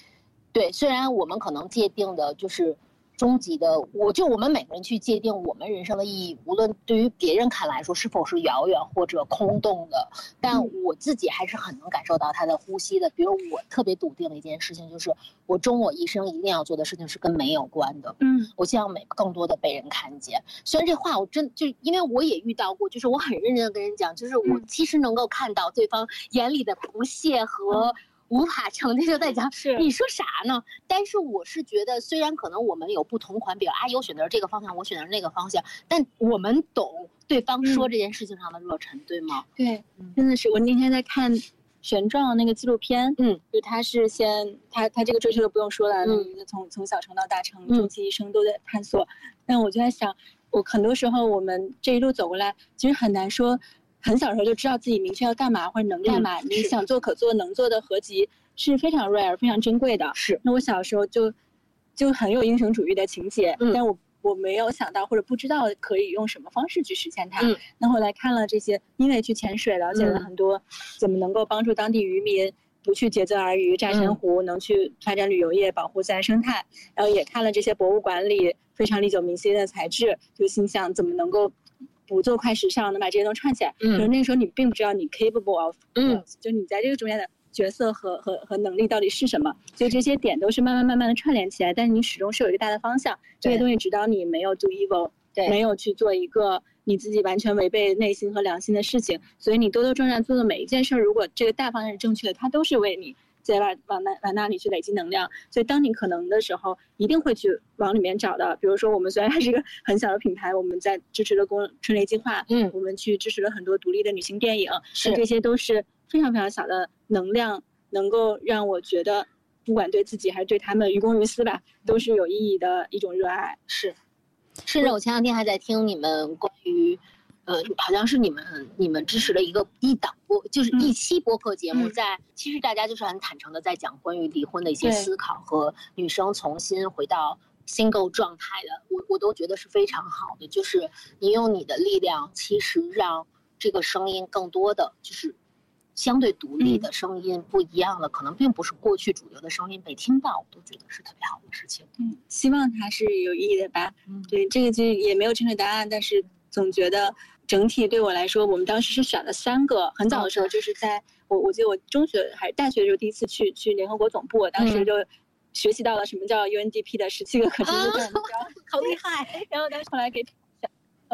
对虽然我们可能界定的就是终极的，我就我们每个人去界定我们人生的意义，无论对于别人看来说是否是遥远或者空洞的，但我自己还是很能感受到它的呼吸的。比如我特别笃定的一件事情就是我终我一生一定要做的事情是跟美有关的。嗯，我希望美更多的被人看见。虽然这话我真就因为我也遇到过，就是我很认真的跟人讲，就是我其实能够看到对方眼里的不屑和、嗯无法承认，就在讲是你说啥呢？但是我是觉得，虽然可能我们有不同款，比如阿悠选择这个方向，我选择那个方向，但我们懂对方说这件事情上的热忱，嗯、对吗？对，真的是。我那天在看玄奘那个纪录片，嗯，就他是先他他这个追求就不用说了，嗯，从从小成到大成，终其一生都在探索。但我就在想，我很多时候我们这一路走过来，其实很难说。很小时候就知道自己明确要干嘛或者能干嘛、嗯、你想做可做能做的合集是非常 rare 非常珍贵的。是，那我小时候就就很有英雄主义的情节、嗯、但我我没有想到或者不知道可以用什么方式去实现它、嗯、那后来看了这些，因为去潜水了解了很多、嗯、怎么能够帮助当地渔民不去竭泽而渔炸珊瑚、嗯、能去发展旅游业保护自然生态，然后也看了这些博物馆里非常历久弥新的材质，就心想怎么能够不做快时尚能把这些都串起来。嗯，可是那个时候你并不知道你 capable of， 嗯，就你在这个中间的角色和和和能力到底是什么，所以这些点都是慢慢慢慢的串联起来，但是你始终是有一个大的方向。这些东西直到你没有 do evil， 对，没有去做一个你自己完全违背内心和良心的事情，所以你兜兜转转做的每一件事，如果这个大方向是正确的，它都是为你在往往那往那里去累积能量。所以当你可能的时候一定会去往里面找的。比如说我们虽然还是一个很小的品牌，我们在支持了公春雷计划，嗯，我们去支持了很多独立的女性电影，是，这些都是非常非常小的能量，能够让我觉得不管对自己还是对他们于公于私吧，都是有意义的一种热爱。是，甚至我前两天还在听你们关于呃，好像是你们你们支持了一个一档播，就是一期播客节目在，在、嗯、其实大家就是很坦诚的在讲关于离婚的一些思考和女生重新回到 single 状态的，我我都觉得是非常好的。就是你用你的力量，其实让这个声音更多的就是相对独立的声音，不一样的、嗯，可能并不是过去主流的声音被听到，我都觉得是特别好的事情。嗯，希望它是有意义的吧。嗯，对，这个就也没有正确答案，但是总觉得。整体对我来说，我们当时是选了三个。很早的时候，就是在我我记得我中学还是大学的时候第一次去去联合国总部，我当时就学习到了什么叫 U N D P 的十七个可行的目标，好厉害！然后当时后来给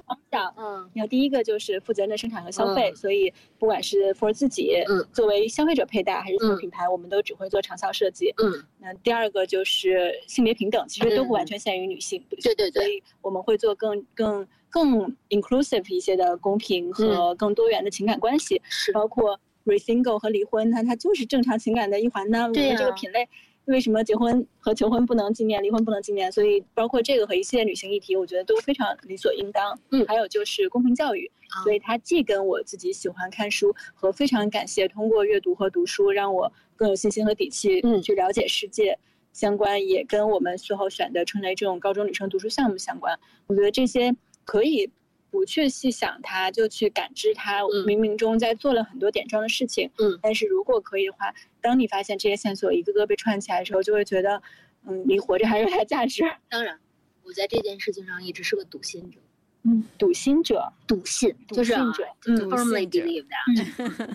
方向，嗯，然后第一个就是负责任的生产和消费，嗯、所以不管是 for 自己、嗯，作为消费者佩戴，还是作为品牌、嗯，我们都只会做长效设计。嗯，那第二个就是性别平等，其实都不完全限于女性，嗯、对对对，所以我们会做更更。更 inclusive 一些的公平和更多元的情感关系，嗯、包括 re-single 和离婚，它它就是正常情感的一环呢。对、啊、我们这个品类为什么结婚和求婚不能纪念，离婚不能纪念？所以包括这个和一系列女性议题，我觉得都非常理所应当。嗯，还有就是公平教育，所以它既跟我自己喜欢看书和非常感谢通过阅读和读书让我更有信心和底气去了解世界。嗯，相关也跟我们最后选的春雷这种高中女生读书项目相关。我觉得这些。可以不去细想它，就去感知它，冥冥中在做了很多点状的事情。嗯，但是如果可以的话，当你发现这些线索一个个被串起来的时候，就会觉得，嗯，你活着还是有它价值。当然，我在这件事情上一直是个笃信者。嗯，笃信者，笃信，就是啊，嗯 firmly believe that。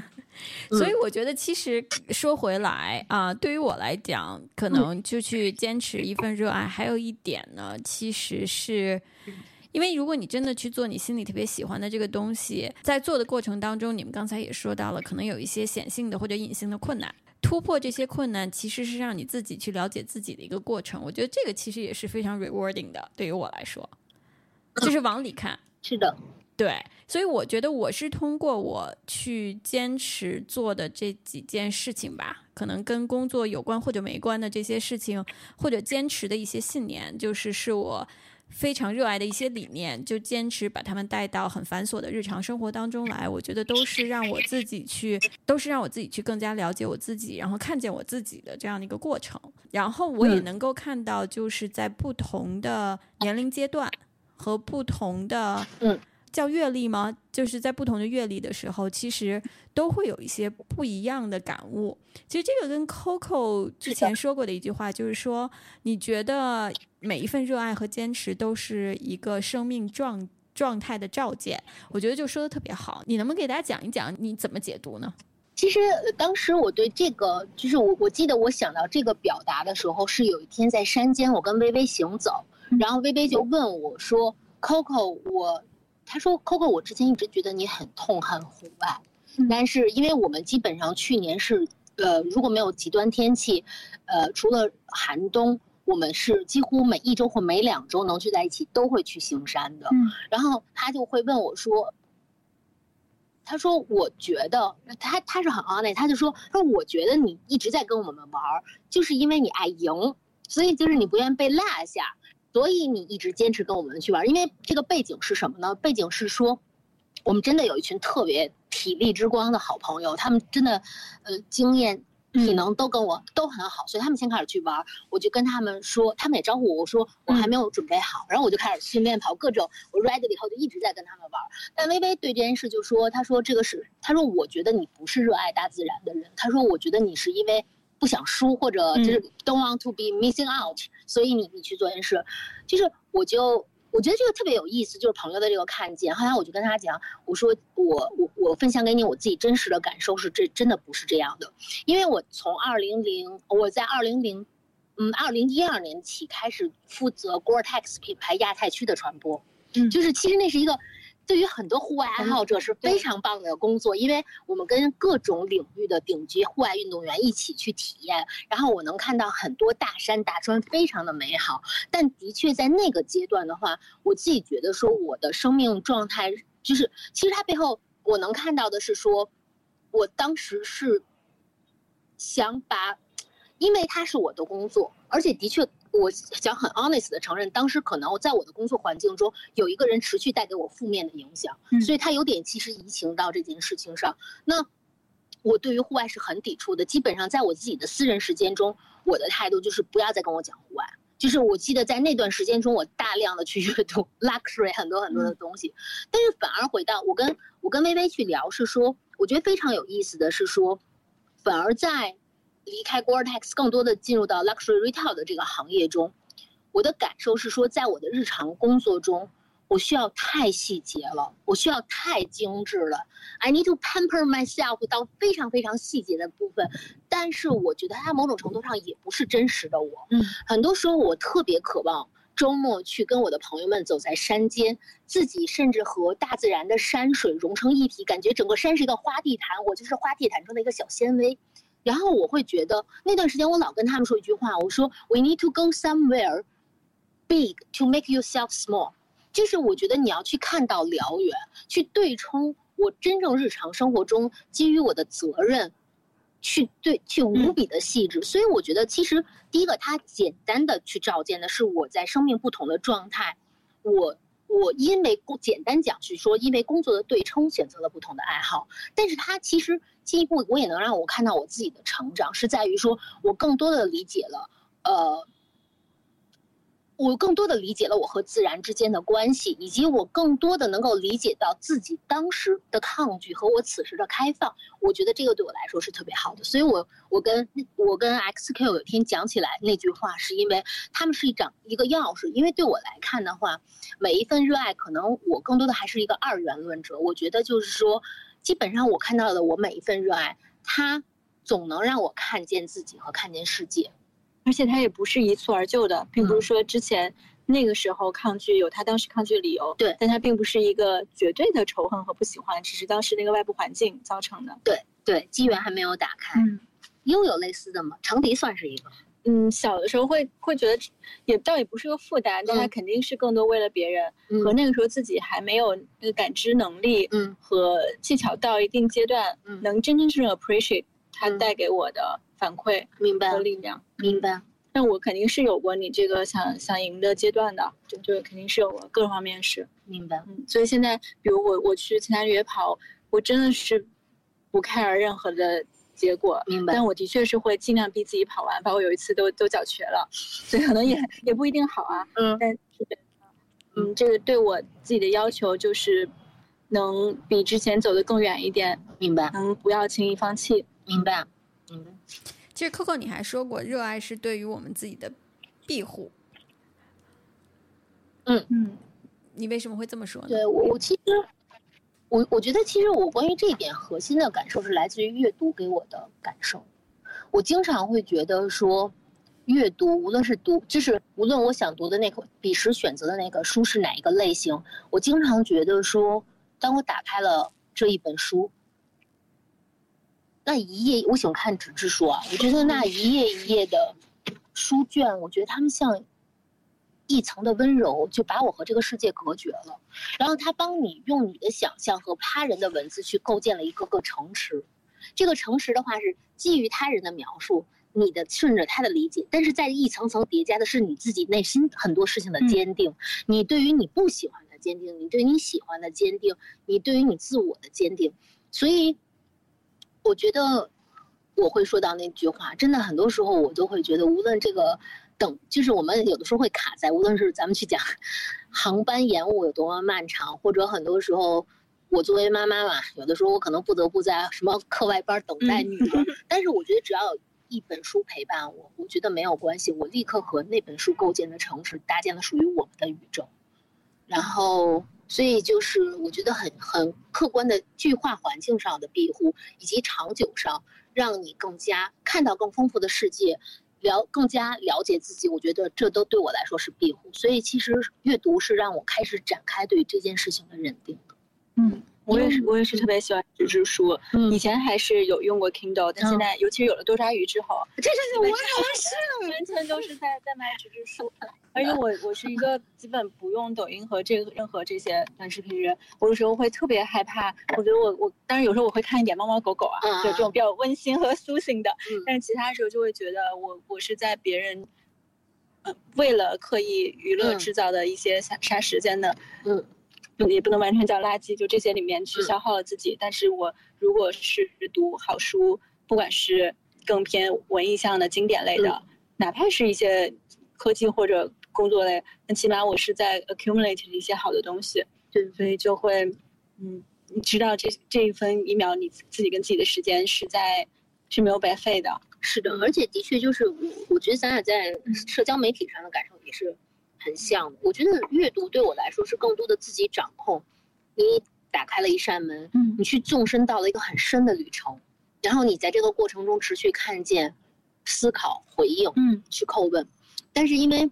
所以我觉得，其实说回来啊、呃，对于我来讲，可能就去坚持一份热爱。还有一点呢，其实是。因为如果你真的去做你心里特别喜欢的这个东西，在做的过程当中，你们刚才也说到了，可能有一些显性的或者隐性的困难，突破这些困难其实是让你自己去了解自己的一个过程。我觉得这个其实也是非常 rewarding 的，对于我来说就是往里看。是的，对，所以我觉得我是通过我去坚持做的这几件事情吧，可能跟工作有关或者没关的这些事情，或者坚持的一些信念，就是是我非常热爱的一些理念，就坚持把它们带到很繁琐的日常生活当中来。我觉得都是让我自己去都是让我自己去更加了解我自己，然后看见我自己的这样的一个过程。然后我也能够看到，就是在不同的年龄阶段和不同的嗯。叫阅历吗？就是在不同的阅历的时候，其实都会有一些不一样的感悟。其实这个跟 Coco 之前说过的一句话，就是说你觉得每一份热爱和坚持都是一个生命状状态的照见，我觉得就说的特别好。你能不能给大家讲一讲你怎么解读呢？其实当时我对这个，就是我我记得我想到这个表达的时候，是有一天在山间，我跟微微行走，然后微微就问我说 ：“Coco， 我。”他说 Coco 我之前一直觉得你很痛恨户外，但是因为我们基本上去年是呃，如果没有极端天气呃，除了寒冬，我们是几乎每一周或每两周能聚在一起都会去行山的、嗯、然后他就会问我说，他说我觉得他他是很 honest， 他就说他说我觉得你一直在跟我们玩，就是因为你爱赢，所以就是你不愿被落下，所以你一直坚持跟我们去玩。因为这个背景是什么呢？背景是说我们真的有一群特别体力之光的好朋友，他们真的呃经验体能都跟我都很好，所以他们先开始去玩，我就跟他们说，他们也招呼我，我说我还没有准备好，然后我就开始训练跑各种，我 ready 以后就一直在跟他们玩。但微微对这件事就说，他说这个是，他说我觉得你不是热爱大自然的人，他说我觉得你是因为不想输，或者就是 don't want to be missing out，、嗯、所以你你去做件事。就是我就我觉得这个特别有意思，就是朋友的这个看见。后来我就跟他讲，我说我我我分享给你我自己真实的感受是，这真的不是这样的。因为我从二零零我在二零零嗯二零一二年起开始负责 Gore-Tex 品牌亚太区的传播，嗯，就是其实那是一个。对于很多户外爱好者是非常棒的工作，因为我们跟各种领域的顶级户外运动员一起去体验，然后我能看到很多大山大川，非常的美好。但的确在那个阶段的话，我自己觉得说我的生命状态就是，其实它背后我能看到的是说，我当时是想把，因为它是我的工作，而且的确。我想很 honest 的承认，当时可能在我的工作环境中有一个人持续带给我负面的影响，所以他有点其实移情到这件事情上。那我对于户外是很抵触的，基本上在我自己的私人时间中，我的态度就是不要再跟我讲户外。就是我记得在那段时间中，我大量的去阅读 luxury 很多很多的东西，但是反而回到我跟我跟微微去聊，是说我觉得非常有意思的是说，反而在。离开 Gore-Tex 更多的进入到 luxury retail 的这个行业中，我的感受是说，在我的日常工作中，我需要太细节了，我需要太精致了 I need to pamper myself 到非常非常细节的部分，但是我觉得它某种程度上也不是真实的我、嗯、很多时候我特别渴望周末去跟我的朋友们走在山间，自己甚至和大自然的山水融成一体，感觉整个山是一个花地毯，我就是花地毯中的一个小纤维。然后我会觉得那段时间我老跟他们说一句话，我说 We need to go somewhere big to make yourself small， 就是我觉得你要去看到辽远，去对冲我真正日常生活中基于我的责任去对去无比的细致、嗯、所以我觉得其实第一个它简单的去照见的是我在生命不同的状态，我我因为简单讲是说，因为工作的对冲选择了不同的爱好，但是它其实进一步我也能让我看到我自己的成长，是在于说我更多的理解了，呃，我更多的理解了我和自然之间的关系，以及我更多的能够理解到自己当时的抗拒和我此时的开放。我觉得这个对我来说是特别好的，所以我我跟我跟 X Q 有一天讲起来那句话，是因为他们是一张一个钥匙，因为对我来看的话。每一份热爱，可能我更多的还是一个二元论者。我觉得就是说，基本上我看到的，我每一份热爱，它总能让我看见自己和看见世界，而且它也不是一蹴而就的，并不是说之前那个时候抗拒有他当时抗拒的理由，对，但他并不是一个绝对的仇恨和不喜欢，只是当时那个外部环境造成的。对对，机缘还没有打开。嗯，又有类似的吗？长笛算是一个。嗯，小的时候会会觉得也倒也不是个负担，但他肯定是更多为了别人、嗯、和那个时候自己还没有感知能力和技巧到一定阶段、嗯、能真真正正 appreciate 他带给我的反馈和力量。明白。但我肯定是有过你这个想想赢的阶段的，就就肯定是有过各方面是。明白。嗯，所以现在比如我我去参加越野跑，我真的是不 care 任何的结果，明白。但我的确是会尽量逼自己跑完，包括有一次都都脚瘸了，所以可能也也不一定好啊。嗯，但是，嗯，这个对我自己的要求就是，能比之前走得更远一点，明白。能不要轻易放弃，明白。明白。其实 Coco 你还说过，热爱是对于我们自己的庇护。嗯嗯，你为什么会这么说呢？对我，我其实。我我觉得其实我关于这一点核心的感受是来自于阅读给我的感受。我经常会觉得说，阅读无论是读，就是无论我想读的那个彼时选择的那个书是哪一个类型，我经常觉得说，当我打开了这一本书，那一页，我喜欢看纸质书啊，我觉得那一页一页的书卷，我觉得他们像一层的温柔，就把我和这个世界隔绝了，然后他帮你用你的想象和他人的文字去构建了一个个城池。这个城池的话是基于他人的描述，你的顺着他的理解，但是在一层层叠加的是你自己内心很多事情的坚定、嗯、你对于你不喜欢的坚定，你对你喜欢的坚定，你对于你自我的坚定。所以我觉得我会说到那句话，真的很多时候我都会觉得，无论这个等，就是我们有的时候会卡在，无论是咱们去讲航班延误有多么漫长，或者很多时候我作为妈妈嘛，有的时候我可能不得不在什么课外班等待女儿、嗯、但是我觉得只要有一本书陪伴我，我觉得没有关系，我立刻和那本书构建的城市搭建了属于我们的宇宙。然后所以就是我觉得很很客观的具化环境上的庇护，以及长久上让你更加看到更丰富的世界，了更加了解自己，我觉得这都对我来说是庇护。所以其实阅读是让我开始展开对这件事情的认定的。嗯，我也是，我也是特别喜欢纸质书、嗯。以前还是有用过 Kindle，、嗯、但现在尤其是有了多抓鱼之后，这是我也是完全都是在在买纸质书。而且我我是一个基本不用抖音和这个任何这些短视频人，我有时候会特别害怕。我觉得我我当然有时候我会看一点猫猫狗狗啊，嗯、就这种比较温馨和苏醒的、嗯。但是其他时候就会觉得我我是在别人，呃，为了刻意娱乐制造的一些杀杀时间的，嗯。嗯也不能完全叫垃圾，就这些里面去消耗了自己、嗯、但是我如果是读好书，不管是更偏文艺向的经典类的、嗯、哪怕是一些科技或者工作类，那起码我是在 accumulate 一些好的东西。对，所以就会嗯，你知道这这一分一秒你自己跟自己的时间是在是没有白费的。是的，而且的确就是我我觉得咱俩在社交媒体上的感受也是很像。我觉得阅读对我来说是更多的自己掌控，你打开了一扇门，你去纵深到了一个很深的旅程，然后你在这个过程中持续看见、思考、回应、嗯、去叩问。但是因为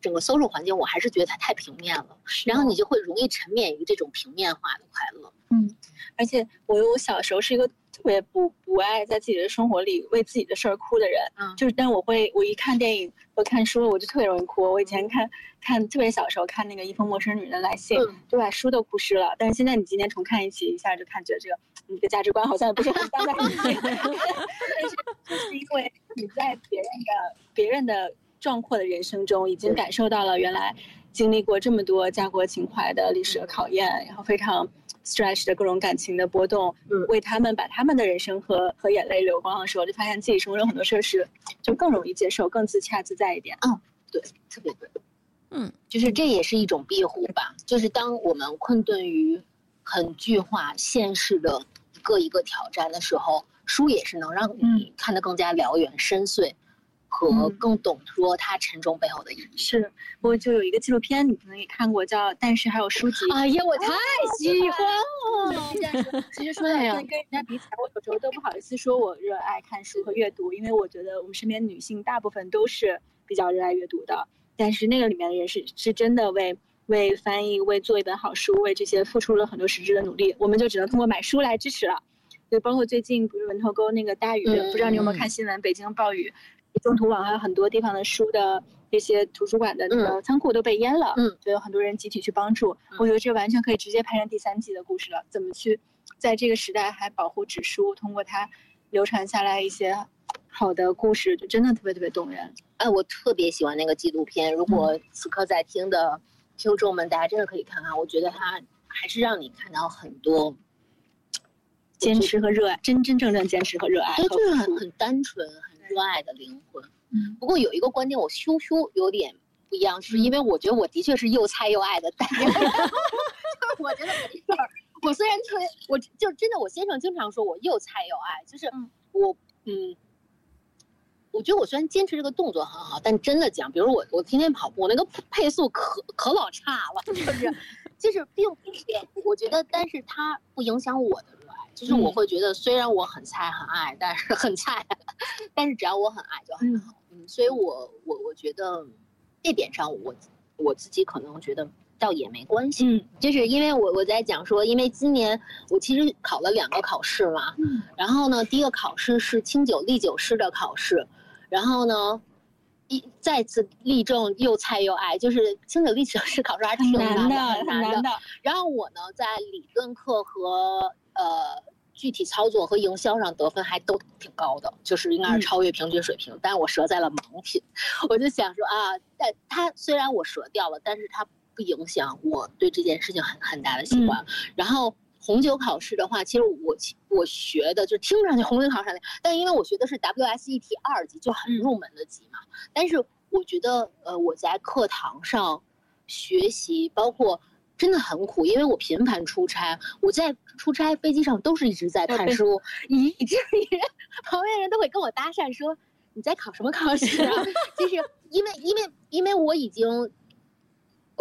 整个 social 环境，我还是觉得它太平面了，然后你就会容易沉湎于这种平面化的快乐。嗯，而且我我小时候是一个特别不不爱在自己的生活里为自己的事儿哭的人，嗯，就是但我会我一看电影我看书我就特别容易哭。我以前看看特别小时候看那个《一封陌生女人的来信》，嗯，就把书都哭湿了。但是现在你今天重看一起，一下就看觉得这个你的价值观好像也不是很当代，但是就是因为你在别人的别人的壮阔的人生中已经感受到了原来经历过这么多家国情怀的历史的考验，嗯，然后非常 stretch 的各种感情的波动，嗯，为他们把他们的人生和和眼泪流光的时候，就发现自己生活中很多事实就更容易接受，更自洽自在一点。嗯，对，特别对。嗯，就是这也是一种庇护吧，就是当我们困顿于很具化现实的一个一个挑战的时候，书也是能让你看得更加辽远深邃，和更懂说它沉重背后的意义。嗯，是，我就有一个纪录片，你可能也看过，叫《但是还有书籍》。哎呀，我太喜欢了！哦，其实说来跟跟人家比起来，我有时候都不好意思说我热爱看书和阅读，因为我觉得我们身边女性大部分都是比较热爱阅读的。但是那个里面的人是是真的为为翻译、为做一本好书、为这些付出了很多实质的努力，我们就只能通过买书来支持了。对，包括最近不是文头沟那个大雨，嗯、不知道你有没有看新闻？北京暴雨，中途网还有很多地方的书的这些图书馆的那个仓库都被淹了，嗯，所以有很多人集体去帮助。嗯、我觉得这完全可以直接拍成第三季的故事了，怎么去在这个时代还保护纸书，通过它流传下来一些好的故事，就真的特别特别动人。哎，我特别喜欢那个纪录片。如果此刻在听的听众们，大家真的可以看看，我觉得它还是让你看到很多。坚持和热爱，真真正正坚持和热爱，对，就是很很单纯、很热爱的灵魂。嗯，不过有一个观点，我羞羞有点不一样，嗯、是因为我觉得我的确是又菜又爱的代表。我觉得我这事儿，我虽然特别，我就真的，我先生经常说我又菜又爱，就是我，嗯，我觉得我虽然坚持这个动作很好，但真的讲，比如我我天天跑步，我那个配速可可老差了，就是就是并不是，我觉得，但是它不影响我的。就是我会觉得，虽然我很菜很爱，但是很菜，但是只要我很爱就很好。嗯，所以我我我觉得这点上我我自己可能觉得倒也没关系。嗯，就是因为我我在讲说，因为今年我其实考了两个考试嘛，嗯，然后呢，第一个考试是清酒历酒师的考试，然后呢。一再次例证又菜又爱，就是清酒历酒师考试还是挺难的，很难的。然后我呢，在理论课和呃具体操作和营销上得分还都挺高的，就是应该是超越平均水平。嗯、但我折在了盲品，我就想说啊，但它虽然我折掉了，但是它不影响我对这件事情很很大的喜欢。嗯、然后。红酒考试的话，其实我我学的就听上去红酒考试，但因为我学的是 W S E T 二级，就很入门的级嘛。但是我觉得，呃，我在课堂上学习，包括真的很苦，因为我频繁出差，我在出差飞机上都是一直在看书，以至于旁边人都会跟我搭讪说：“你在考什么考试啊？”就是因为因为因为我已经。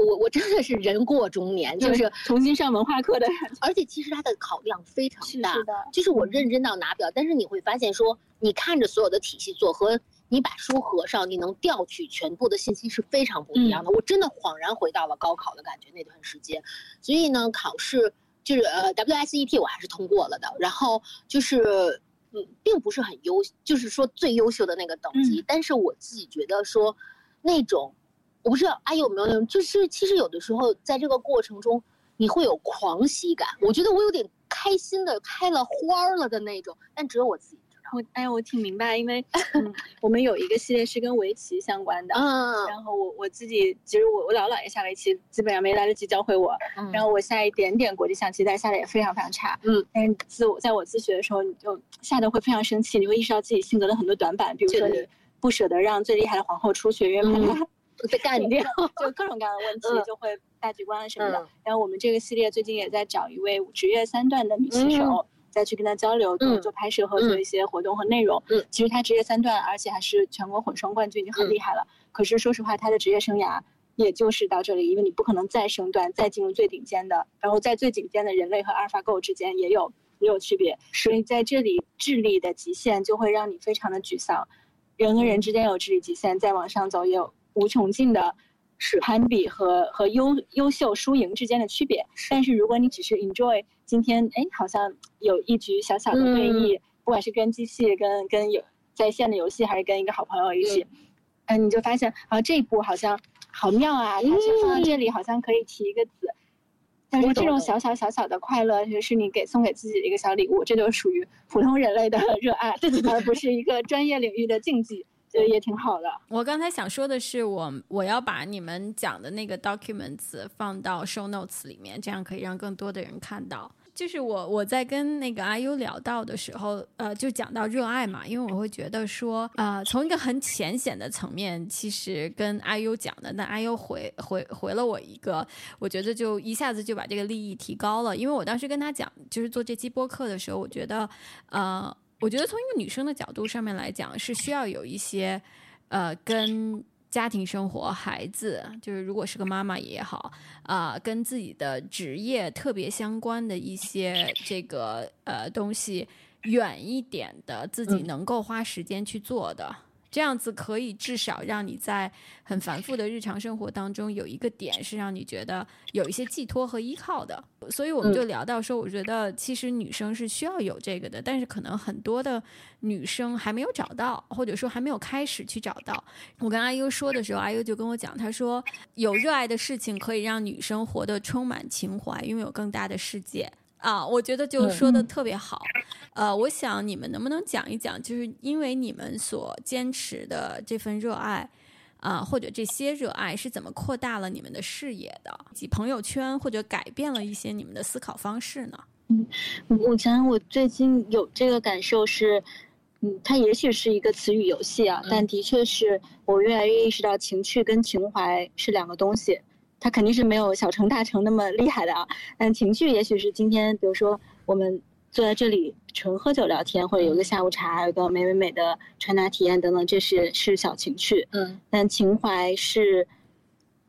我我真的是人过中年，就是重新上文化课的，而且其实它的考量非常大，是的，就是我认真到拿表，但是你会发现说，你看着所有的体系做和你把书合上，你能调取全部的信息是非常不一样的。嗯、我真的恍然回到了高考的感觉那段时间，所以呢，考试就是呃 W S E T 我还是通过了的，然后就是嗯，并不是很优，就是说最优秀的那个等级，嗯、但是我自己觉得说那种。我不知道阿悠有没有那种，就是其实有的时候在这个过程中，你会有狂喜感。我觉得我有点开心的开了花了的那种，但只有我自己知道。我哎呀，我挺明白，因为、嗯、我们有一个系列是跟围棋相关的，嗯，然后我我自己其实我我姥姥也下围棋，基本上没来得及教会我，嗯、然后我下一点点国际象棋，但下的也非常非常差，嗯，但是自我在我自学的时候，你就下的会非常生气，你会意识到自己性格的很多短板，比如说你不舍得让最厉害的皇后出去，因为怕她。被干掉，就各种各样的问题，就会大局观什么的。嗯、然后我们这个系列最近也在找一位职业三段的女棋手，嗯、再去跟她交流，嗯、做拍摄和做一些活动和内容。嗯、其实她职业三段，而且还是全国混双冠军，已经很厉害了。嗯、可是说实话，她的职业生涯也就是到这里，因为你不可能再升段，再进入最顶尖的，然后在最顶尖的人类和阿尔法狗之间也有也有区别，所以在这里智力的极限就会让你非常的沮丧。人和人之间有智力极限，再往上走也有。无穷尽的攀比和和优优秀输赢之间的区别，但是如果你只是 enjoy 今天，哎，好像有一局小小的会议，嗯、不管是跟机器、跟跟有在线的游戏，还是跟一个好朋友一起，嗯、啊，你就发现啊，这一步好像好妙啊，它是放到这里好像可以提一个子，嗯、但是这种小小小小的快乐，就是你给送给自己的一个小礼物，这就属于普通人类的热爱，而不是一个专业领域的竞技。对，也挺好的。我刚才想说的是我我要把你们讲的那个 documents 放到 show notes 里面，这样可以让更多的人看到。就是我我在跟那个阿悠聊到的时候，呃，就讲到热爱嘛，因为我会觉得说，呃，从一个很浅显的层面，其实跟阿悠讲的，那阿悠回回回了我一个，我觉得就一下子就把这个利益提高了。因为我当时跟他讲，就是做这期播客的时候，我觉得，呃。我觉得从一个女生的角度上面来讲，是需要有一些，呃，跟家庭生活、孩子，就是如果是个妈妈也好，啊、呃，跟自己的职业特别相关的一些这个呃东西，远一点的，自己能够花时间去做的。这样子可以至少让你在很繁复的日常生活当中有一个点是让你觉得有一些寄托和依靠的。所以我们就聊到说，我觉得其实女生是需要有这个的，但是可能很多的女生还没有找到，或者说还没有开始去找到。我跟阿悠说的时候，阿悠就跟我讲，她说有热爱的事情可以让女生活得充满情怀，因为有更大的世界啊，我觉得就说的特别好。呃，我想你们能不能讲一讲，就是因为你们所坚持的这份热爱啊、呃，或者这些热爱是怎么扩大了你们的视野的，以及朋友圈，或者改变了一些你们的思考方式呢？嗯，我想想，我最近有这个感受是，嗯，它也许是一个词语游戏啊，但的确是我越来越意识到情趣跟情怀是两个东西。它肯定是没有小城大城那么厉害的啊，但情绪也许是今天比如说我们坐在这里纯喝酒聊天，或者有个下午茶，有个美美美的传达体验等等，这是是小情绪。嗯，但情怀是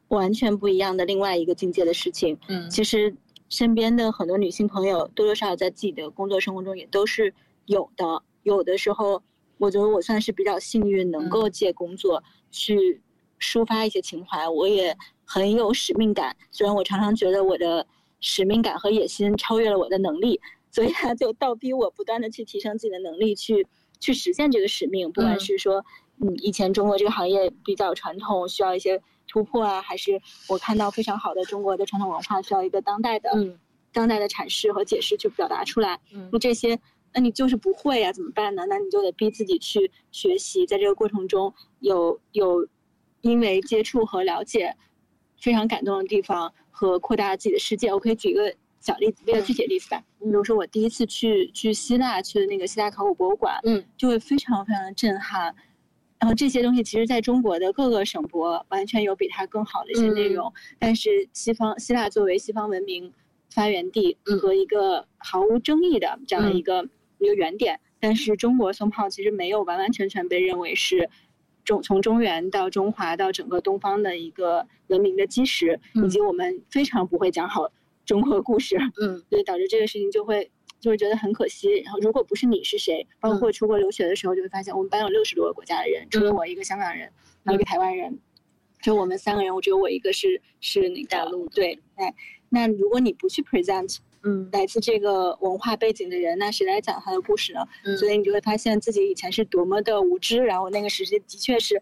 完全不一样的另外一个境界的事情。嗯，其实身边的很多女性朋友多多少少在自己的工作生活中也都是有的，有的时候我觉得我算是比较幸运能够借工作去抒发一些情怀，我也很有使命感，虽然我常常觉得我的使命感和野心超越了我的能力，所以他就倒逼我不断的去提升自己的能力，去去实现这个使命。不管是说，嗯，以前中国这个行业比较传统，需要一些突破啊，还是我看到非常好的中国的传统文化需要一个当代的、嗯、当代的阐释和解释去表达出来。嗯，这些那你就是不会啊，怎么办呢？那你就得逼自己去学习，在这个过程中有有因为接触和了解非常感动的地方和扩大自己的世界。我可以举一个小例子，比较具体的例子吧。比如说我第一次去去希腊，去那个希腊考古博物馆，嗯，就会非常非常的震撼。然后这些东西其实在中国的各个省博完全有比它更好的一些内容，嗯，但是西方希腊作为西方文明发源地和一个毫无争议的这样一个、嗯、一个原点，但是中国松炮其实没有完完全全被认为是从中原到中华到整个东方的一个文明的基石，以及我们非常不会讲好中国故事，嗯，所以导致这个事情就会就会觉得很可惜。然后如果不是你是谁，包括出国留学的时候就会发现我们班有六十多个国家的人，除了我一个香港人，还有一个台湾人，就我们三个人，我只有我一个是是那个大陆。对，哎，那如果你不去 present，嗯，来自这个文化背景的人，那谁来讲他的故事呢？嗯，所以你就会发现自己以前是多么的无知，然后那个时期的确是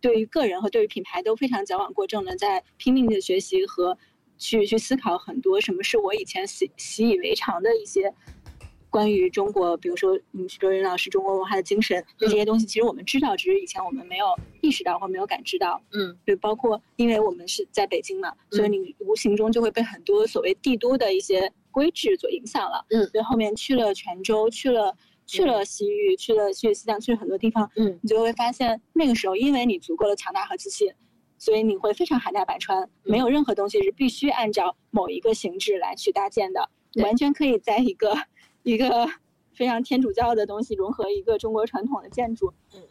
对于个人和对于品牌都非常矫枉过正的，在拼命的学习和去去思考很多什么是我以前习习以为常的一些关于中国，比如说嗯，许多人老师中国文化的精神，嗯，这些东西其实我们知道，只是以前我们没有意识到或没有感知到。嗯，对，包括因为我们是在北京嘛，嗯，所以你无形中就会被很多所谓帝都的一些规制所影响了。嗯，所以后面去了泉州，去了去了西域，去了去西藏，去了很多地方。嗯，你就会发现那个时候，因为你足够的强大和自信，所以你会非常海纳百川，没有任何东西是必须按照某一个形制来去搭建的，嗯，完全可以在一个一个非常天主教的东西融合一个中国传统的建筑。嗯，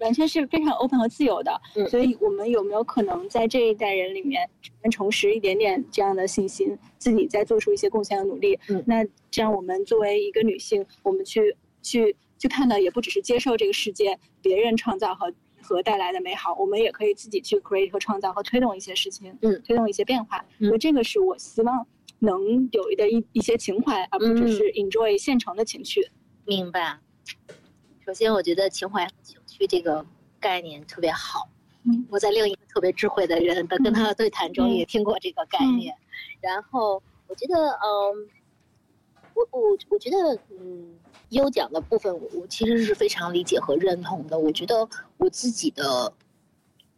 完全是非常 open 和自由的。嗯，所以我们有没有可能在这一代人里面重拾一点点这样的信心，自己再做出一些贡献和努力？嗯，那这样我们作为一个女性，我们去去去看到，也不只是接受这个世界别人创造和和带来的美好，我们也可以自己去 create 和创造和推动一些事情，嗯，推动一些变化。嗯，所以这个是我希望能有的一一些情怀，而不只是 enjoy 现成的情绪。明白。首先，我觉得情怀情绪这个概念特别好。嗯，我在另一个特别智慧的人的跟他的对谈中也听过这个概念。嗯，然后我觉得，嗯，我我我觉得，嗯，优讲的部分我，我其实是非常理解和认同的。我觉得我自己的，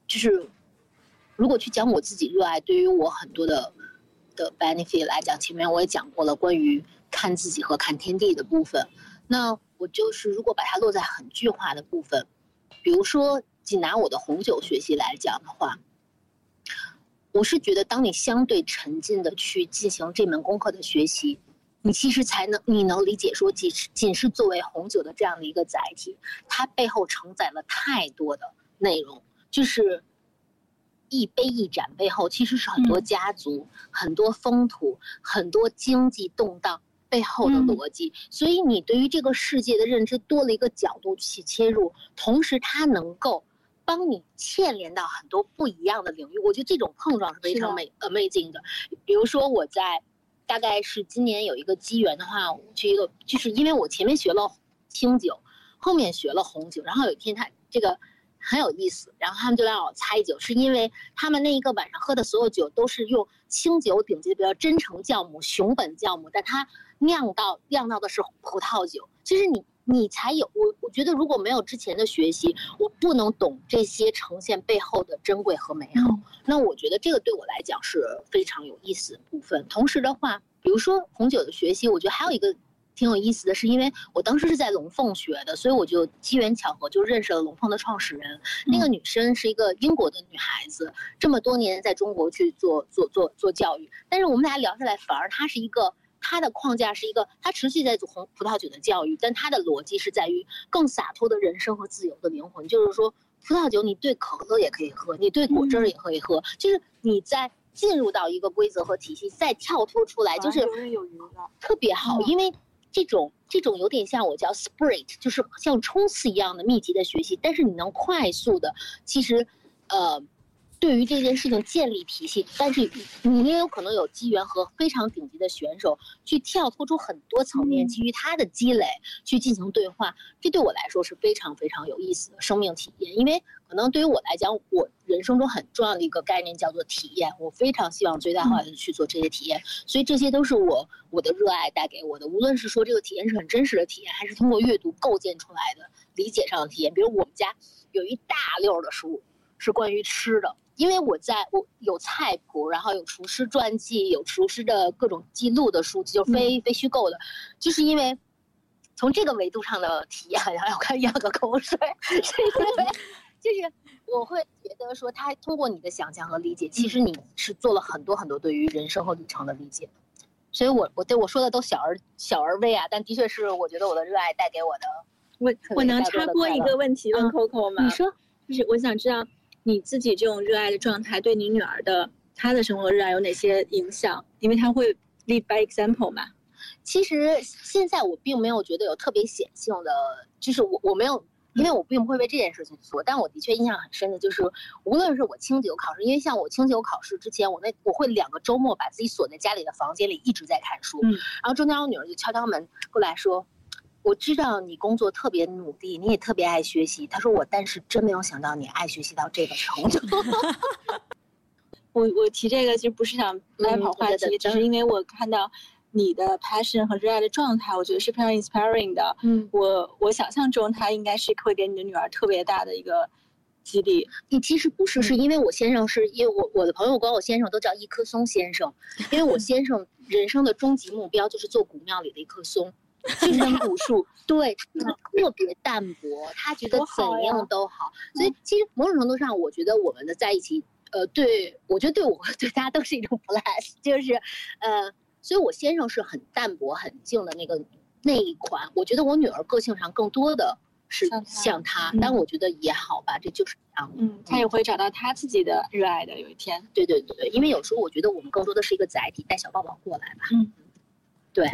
就是如果去讲我自己热爱，对于我很多的的 benefit 来讲，前面我也讲过了关于看自己和看天地的部分。那我就是如果把它落在很具化的部分，比如说仅拿我的红酒学习来讲的话，我是觉得当你相对沉浸的去进行这门功课的学习，你其实才能你能理解说仅仅是作为红酒的这样的一个载体，它背后承载了太多的内容，就是一杯一盏背后其实是很多家族、嗯、很多风土、很多经济动荡背后的逻辑、嗯、所以你对于这个世界的认知多了一个角度去切入，同时它能够帮你牵连到很多不一样的领域，我觉得这种碰撞是非常 amazing 的。比如说我在大概是今年有一个机缘的话，我去一个，就是因为我前面学了清酒，后面学了红酒，然后有一天他这个很有意思，然后他们就让我猜酒，是因为他们那一个晚上喝的所有酒都是用清酒顶级的，比如真诚酵母、熊本酵母，但它酿到酿到的是葡萄酒。其实你你才有我，我觉得如果没有之前的学习，我不能懂这些呈现背后的珍贵和美好。嗯、那我觉得这个对我来讲是非常有意思的部分。同时的话，比如说红酒的学习，我觉得还有一个挺有意思的是，因为我当时是在龙凤学的，所以我就机缘巧合就认识了龙凤的创始人、嗯、那个女生是一个英国的女孩子，这么多年在中国去做做做做教育，但是我们俩聊下来反而她是一个，她的框架是一个，她持续在做红葡萄酒的教育，但她的逻辑是在于更洒脱的人生和自由的灵魂，就是说葡萄酒你对可乐也可以喝，你对果汁也可以喝、嗯、就是你在进入到一个规则和体系再跳脱出来，就是特别好、嗯、因为这种这种有点像我叫 sprint， 就是像冲刺一样的密集的学习，但是你能快速的，其实，呃，对于这件事情建立体系，但是你也有可能有机缘和非常顶级的选手去跳脱出很多层面，基于他的积累去进行对话，这对我来说是非常非常有意思的生命体验。因为可能对于我来讲，我人生中很重要的一个概念叫做体验，我非常希望最大化的去做这些体验，所以这些都是我我的热爱带给我的。无论是说这个体验是很真实的体验，还是通过阅读构建出来的理解上的体验。比如我们家有一大溜的书是关于吃的，因为我在我有菜谱，然后有厨师传记，有厨师的各种记录的书籍，就是非、嗯、非虚构的，就是因为从这个维度上的体验，然后我看咽个口水，是因为就是我会觉得说，他通过你的想象和理解，其实你是做了很多很多对于人生和旅程的理解。所以我我对我说的都小而小而微啊，但的确是我觉得我的热爱带给我的。我我能插播一个问题问 Coco 吗？嗯、你说，就是我想知道你自己这种热爱的状态对你女儿的她的生活热爱有哪些影响？因为她会 lead by example 嘛。其实现在我并没有觉得有特别显性的，就是我我没有。因为我并不会为这件事情做，但我的确印象很深的就是，无论是我清酒考试，因为像我清酒考试之前，我那我会两个周末把自己锁在家里的房间里一直在看书，嗯、然后中间我女儿就敲敲门过来说，我知道你工作特别努力，你也特别爱学习，她说我但是真没有想到你爱学习到这个程度。我我提这个其实不是想来跑话题，嗯、只是因为我看到你的 passion 和热爱的状态，我觉得是非常 inspiring 的。嗯，我我想象中它应该是会给你的女儿特别大的一个激励。你其实不是，是因为我先生是因为我我的朋友管我先生都叫一棵松先生，因为我先生人生的终极目标就是做古庙里的一棵松，就是古树。对，他特别淡薄，他觉得怎样都好，好所以其实某种程度上，我觉得我们的在一起，呃，对我觉得对我对大家都是一种 bless， 就是，呃。所以我先生是很淡薄很静的那个那一款，我觉得我女儿个性上更多的是像他，但我觉得也好吧，嗯、这就是这样。嗯，他也会找到他自己的热爱的，有一天。对对对，因为有时候我觉得我们更多的是一个载体，带小宝宝过来吧。嗯，对，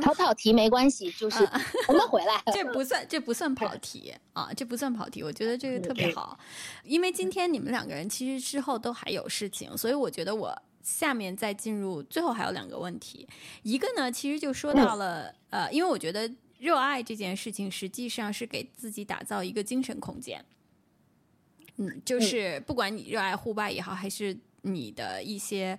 跑跑题没关系，就是我们回来。这不算这不算跑题啊，这不算跑题，我觉得这个特别好，因为今天你们两个人其实之后都还有事情，所以我觉得我。下面再进入最后还有两个问题，一个呢其实就说到了、嗯、呃，因为我觉得热爱这件事情实际上是给自己打造一个精神空间，嗯，就是不管你热爱户外也好，还是你的一些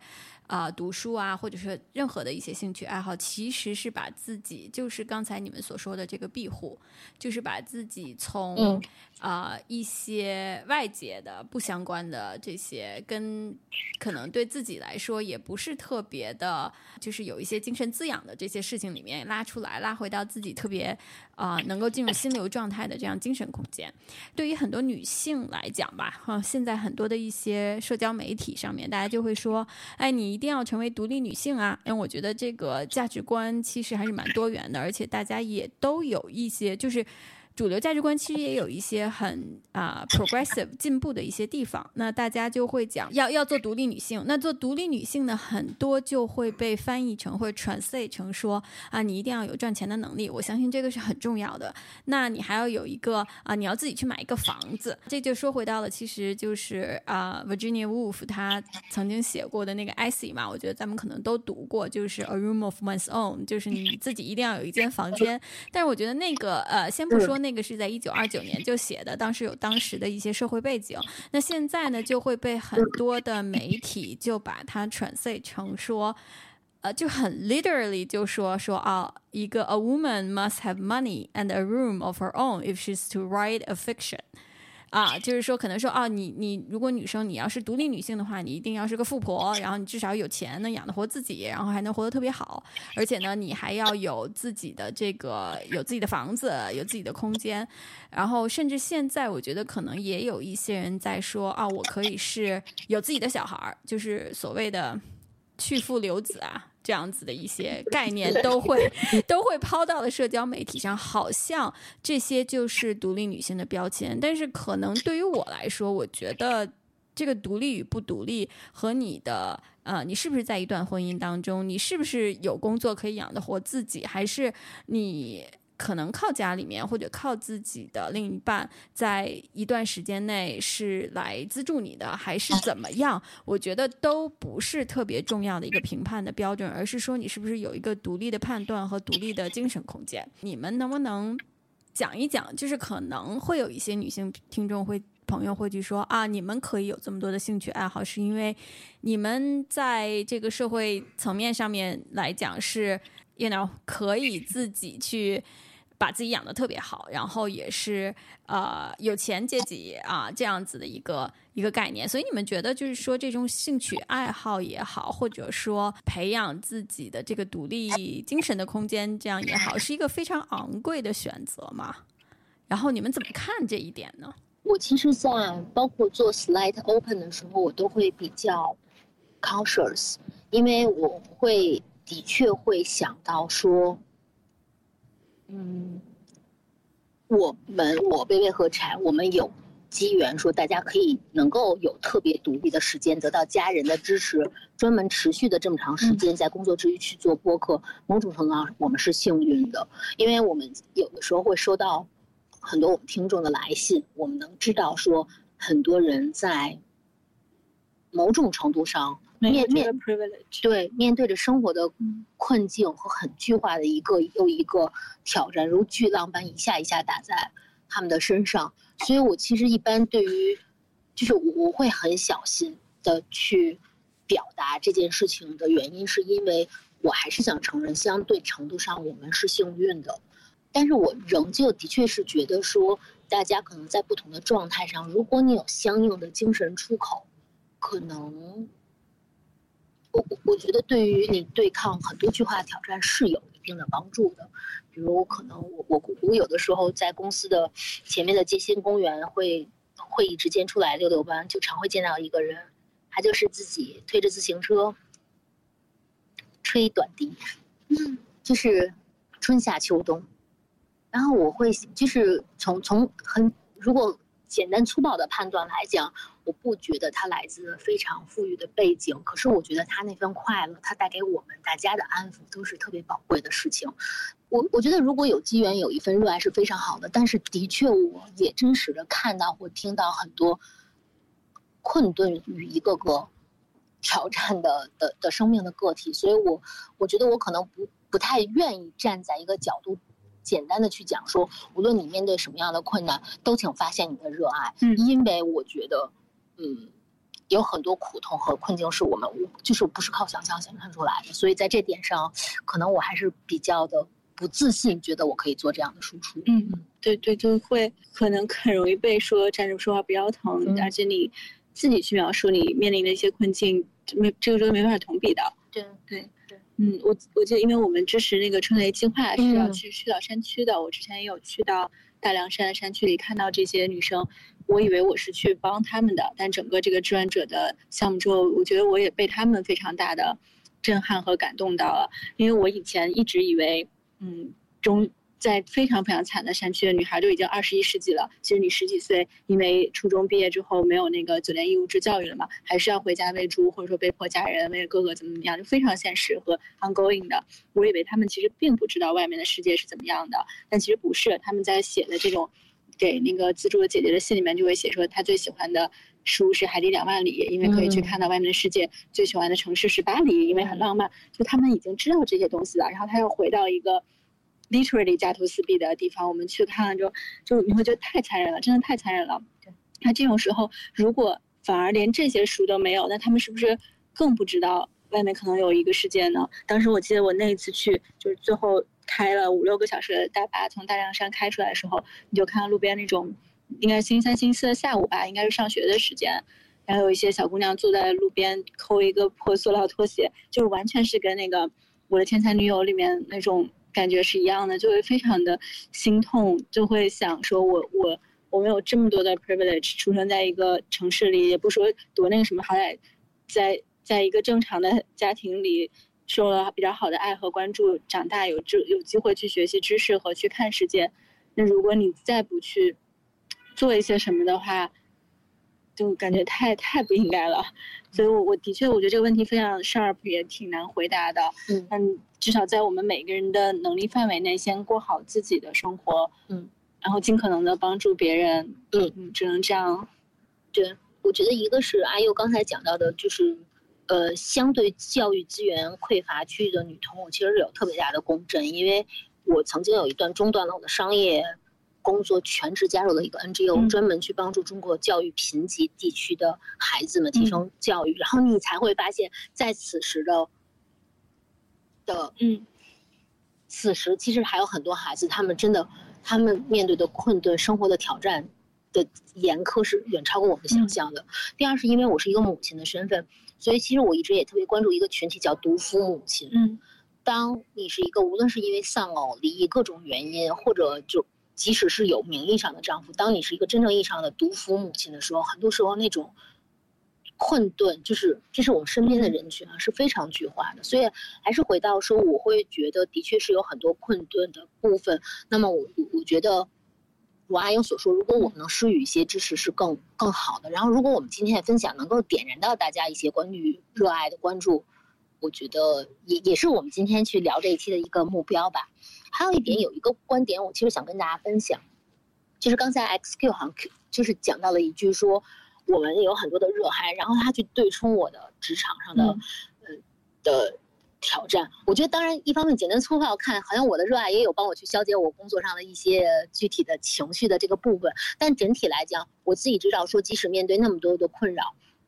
呃读书啊，或者是任何的一些兴趣爱好，其实是把自己，就是刚才你们所说的这个庇护，就是把自己从、嗯、呃一些外界的不相关的这些跟可能对自己来说也不是特别的，就是有一些精神滋养的这些事情里面拉出来，拉回到自己特别呃能够进入心流状态的这样精神空间。对于很多女性来讲吧、呃、现在很多的一些社交媒体上面大家就会说，哎，你一定要成为独立女性啊！因为我觉得这个价值观其实还是蛮多元的，而且大家也都有一些，就是主流价值观其实也有一些很啊、呃、progressive 进步的一些地方，那大家就会讲要要做独立女性，那做独立女性呢，很多就会被翻译成或 translate 成说啊，你一定要有赚钱的能力，我相信这个是很重要的，那你还要有一个啊，你要自己去买一个房子，这就说回到了其实就是啊 Virginia Woolf 她曾经写过的那个 essay 嘛，我觉得咱们可能都读过，就是 A Room of One's Own， 就是你自己一定要有一间房间，但是我觉得那个呃，先不说那个那个是在一九二九年就写的，当时有当时的一些社会背景。那现在呢，就会被很多的媒体就把它 translate 成说，呃，就很 literally 就说说啊，一个 a woman must have money and a room of her own if she's to write a fiction。啊，就是说可能说啊，你你如果女生你要是独立女性的话，你一定要是个富婆，然后你至少有钱能养得活自己，然后还能活得特别好，而且呢你还要有自己的这个有自己的房子，有自己的空间，然后甚至现在我觉得可能也有一些人在说啊，我可以是有自己的小孩，就是所谓的去父留子啊，这样子的一些概念都会都会抛到了社交媒体上，好像这些就是独立女性的标签。但是可能对于我来说，我觉得这个独立与不独立和你的呃，你是不是在一段婚姻当中，你是不是有工作可以养得活自己，还是你可能靠家里面或者靠自己的另一半在一段时间内是来资助你的，还是怎么样，我觉得都不是特别重要的一个评判的标准，而是说你是不是有一个独立的判断和独立的精神空间。你们能不能讲一讲，就是可能会有一些女性听众会朋友会去说啊，你们可以有这么多的兴趣爱好，是因为你们在这个社会层面上面来讲是 you know 可以自己去把自己养得特别好，然后也是呃有钱阶级啊这样子的一个一个概念。所以你们觉得就是说这种兴趣爱好也好，或者说培养自己的这个独立精神的空间这样也好，是一个非常昂贵的选择吗？然后你们怎么看这一点呢？我其实在包括做 slide open 的时候，我都会比较 cautious， 因为我会的确会想到说嗯，我们我贝贝和柴，我们有机缘说大家可以能够有特别独立的时间，得到家人的支持，专门持续的这么长时间在工作之余去做播客，某种程度上我们是幸运的，因为我们有的时候会收到很多我们听众的来信，我们能知道说很多人在某种程度上面面对面对着生活的困境和很巨化的一个又一个挑战，如巨浪般一下一下打在他们的身上。所以我其实一般对于就是我会很小心的去表达这件事情的原因，是因为我还是想承认相对程度上我们是幸运的，但是我仍旧的确是觉得说大家可能在不同的状态上，如果你有相应的精神出口，可能我我觉得对于你对抗很多句话的挑战是有一定的帮助的。比如可能我我我有的时候在公司的前面的街心公园会会议之间出来溜溜弯，就常会见到一个人，他就是自己推着自行车吹短笛，嗯，就是春夏秋冬。然后我会就是从从很如果简单粗暴的判断来讲，我不觉得他来自非常富裕的背景，可是我觉得他那份快乐，他带给我们大家的安抚都是特别宝贵的事情。我我觉得如果有机缘有一份热爱是非常好的，但是的确我也真实的看到或听到很多困顿于一个个挑战的的的生命的个体，所以我我觉得我可能不不太愿意站在一个角度简单的去讲说，无论你面对什么样的困难，都请发现你的热爱，嗯，因为我觉得嗯，有很多苦痛和困境是我们就是不是靠想象想象出来的，所以在这点上，可能我还是比较的不自信，觉得我可以做这样的输出。嗯，对对，就会可能很容易被说站着说话不腰疼，嗯，而且你自己去描述你面临的一些困境，没这个时候没办法同比的。对对对，嗯，我我记得，因为我们支持那个春雷计划是要去去到山区的，嗯，我之前也有去到大凉山的山区里看到这些女生。我以为我是去帮他们的，但整个这个志愿者的项目之后，我觉得我也被他们非常大的震撼和感动到了。因为我以前一直以为，嗯，中在非常非常惨的山区的女孩都已经二十一世纪了，其实你十几岁因为初中毕业之后没有那个九年义务制教育了嘛，还是要回家喂猪，或者说被迫家人为了哥哥怎么怎么样，就非常现实和 ongoing 的。我以为他们其实并不知道外面的世界是怎么样的，但其实不是，他们在写的这种给那个资助的姐姐的信里面就会写说她最喜欢的书是《海底两万里》，因为可以去看到外面的世界、嗯、最喜欢的城市是巴黎，因为很浪漫，就他们已经知道这些东西了。然后他又回到一个literally 家徒四壁的地方，我们去看了之后，就你会觉得太残忍了，真的太残忍了。那这种时候，如果反而连这些书都没有，那他们是不是更不知道外面可能有一个世界呢？当时我记得我那一次去，就是最后开了五六个小时的大巴，从大凉山开出来的时候，你就看到路边那种，应该星期三、星期四的下午吧，应该是上学的时间。然后有一些小姑娘坐在路边抠一个破塑料拖鞋，就是完全是跟那个《我的天才女友》里面那种感觉是一样的，就会非常的心痛，就会想说我我我们有这么多的 privilege， 出生在一个城市里，也不说读那个什么，好歹在在一个正常的家庭里受了比较好的爱和关注，长大有有机会去学习知识和去看世界。那如果你再不去做一些什么的话，就感觉太太不应该了。所以我我的确我觉得这个问题非常 sharp， 也挺难回答的。嗯，但至少在我们每个人的能力范围内，先过好自己的生活，嗯，然后尽可能的帮助别人，嗯嗯，只能这样。对，我觉得一个是阿悠刚才讲到的，就是呃，相对教育资源匮乏区域的女童，我其实有特别大的共振，因为我曾经有一段中断了我的商业工作，全职加入了一个 N G O，、嗯、专门去帮助中国教育贫瘠地区的孩子们提升教育，嗯、然后你才会发现，在此时的的嗯，此时其实还有很多孩子，他们真的，他们面对的困顿、生活的挑战的严苛是远超过我们想象的。嗯、第二是因为我是一个母亲的身份，所以其实我一直也特别关注一个群体，叫独夫母亲。嗯，当你是一个无论是因为丧偶、离异各种原因，或者就即使是有名义上的丈夫，当你是一个真正意义上的独夫母亲的时候，很多时候那种困顿，就是这是我们身边的人群啊，是非常具化的。所以还是回到说，我会觉得的确是有很多困顿的部分。那么我我觉得，如阿悠所说，如果我们能施予一些支持是更更好的。然后，如果我们今天的分享能够点燃到大家一些关于热爱的关注，我觉得也也是我们今天去聊这一期的一个目标吧。还有一点，有一个观点我其实想跟大家分享，就是刚才 X Q 好像就是讲到了一句说我们有很多的热爱，然后他去对冲我的职场上的、嗯、呃的挑战。我觉得当然一方面简单粗暴看好像我的热爱也有帮我去消解我工作上的一些具体的情绪的这个部分，但整体来讲我自己知道说，即使面对那么多的困扰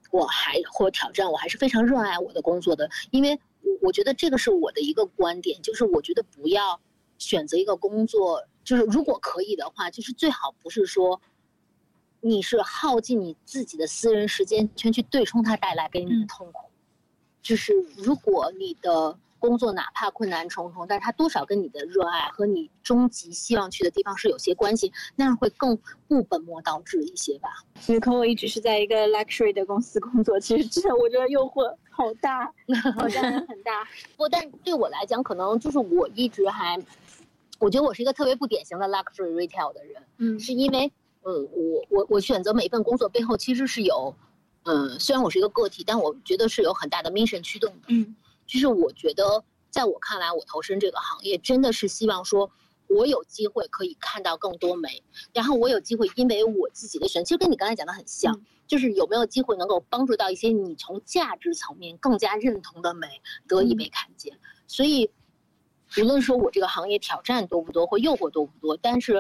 我还或挑战，我还是非常热爱我的工作的。因为我觉得这个是我的一个观点，就是我觉得不要选择一个工作，就是如果可以的话，就是最好不是说你是耗尽你自己的私人时间全去对冲它带来给你的痛苦、嗯、就是如果你的工作哪怕困难重重，但是它多少跟你的热爱和你终极希望去的地方是有些关系，那样会更不本末倒置一些吧。因为可我一直是在一个 luxury 的公司工作，其实真的我觉得诱惑好大，挑战很大。不，但对我来讲，可能就是我一直还，我觉得我是一个特别不典型的 luxury retail 的人，嗯，是因为呃、嗯，我我我选择每一份工作背后其实是有，嗯，虽然我是一个个体，但我觉得是有很大的 mission 驱动的，嗯。就是我觉得在我看来，我投身这个行业真的是希望说我有机会可以看到更多美，然后我有机会因为我自己的选择，其实跟你刚才讲的很像、嗯、就是有没有机会能够帮助到一些你从价值层面更加认同的美得以被看见、嗯、所以无论说我这个行业挑战多不多或诱惑多不多，但是、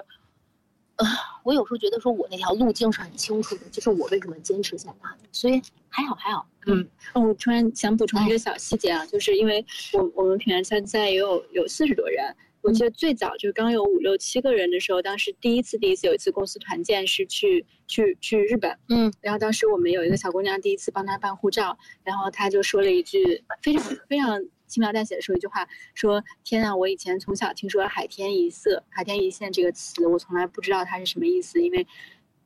呃、我有时候觉得说我那条路径是很清楚的，就是我为什么坚持下来，所以还好还好。嗯，哦，我突然想补充一个小细节啊，就是因为我我们平安参赛也有有四十多人，我记得最早就刚有五六七个人的时候，当时第一次第一次有一次公司团建是去去去日本，嗯，然后当时我们有一个小姑娘第一次帮她办护照，然后她就说了一句非常非常轻描淡写的说一句话，说天啊，我以前从小听说海天一色、海天一线这个词，我从来不知道它是什么意思，因为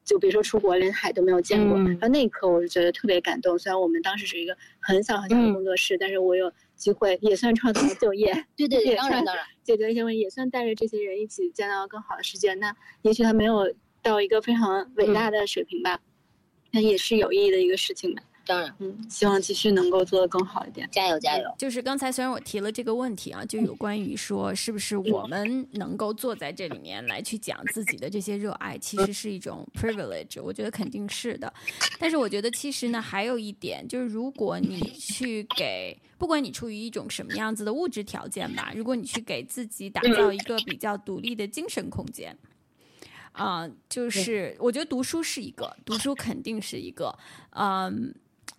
就别说出国，连海都没有见过。然后、嗯、那一刻，我是觉得特别感动。虽然我们当时是一个很小很小的工作室，嗯、但是我有机会，也算创造就业。对对对，当然当然，解决一些问题，也算带着这些人一起见到更好的世界。那也许他没有到一个非常伟大的水平吧，那、嗯、也是有意义的一个事情吧。当然，嗯，希望继续能够做得更好一点，加油加油！就是刚才虽然我提了这个问题啊，就有关于说是不是我们能够坐在这里面来去讲自己的这些热爱，其实是一种 privilege， 我觉得肯定是的。但是我觉得其实呢，还有一点就是，如果你去给，不管你出于一种什么样子的物质条件吧，如果你去给自己打造一个比较独立的精神空间。啊、呃，就是我觉得读书是一个，读书肯定是一个，嗯。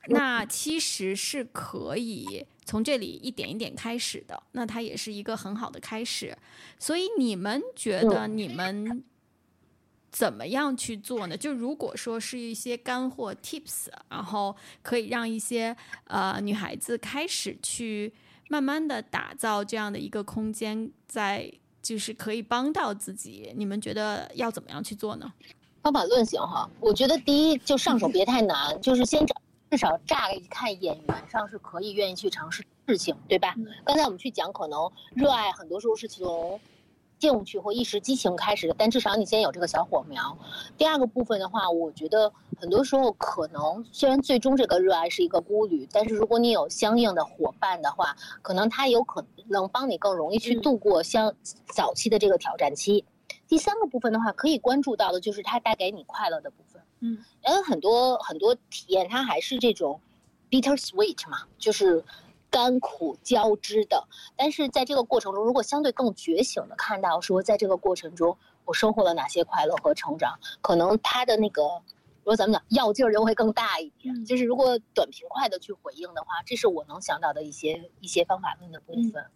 那其实是可以从这里一点一点开始的，那它也是一个很好的开始。所以你们觉得你们怎么样去做呢？就如果说是一些干货 tips， 然后可以让一些呃女孩子开始去慢慢的打造这样的一个空间，在就是可以帮到自己，你们觉得要怎么样去做呢？方法论行哈，我觉得第一就上手别太难，就是先找。至少乍看眼缘上是可以愿意去尝试事情，对吧？刚才我们去讲，可能热爱很多时候是从兴趣或一时激情开始的，但至少你先有这个小火苗。第二个部分的话，我觉得很多时候可能虽然最终这个热爱是一个孤旅，但是如果你有相应的伙伴的话，可能他有可能帮你更容易去度过相早期的这个挑战期。第三个部分的话，可以关注到的就是它带给你快乐的部分。嗯，因为很多很多体验，它还是这种 bitter sweet 嘛，就是甘苦交织的。但是在这个过程中，如果相对更觉醒的看到说，在这个过程中我收获了哪些快乐和成长，可能它的那个，如果咱们讲药劲儿就会更大一点。嗯、就是如果短平快的去回应的话，这是我能想到的一些一些方法论的部分。嗯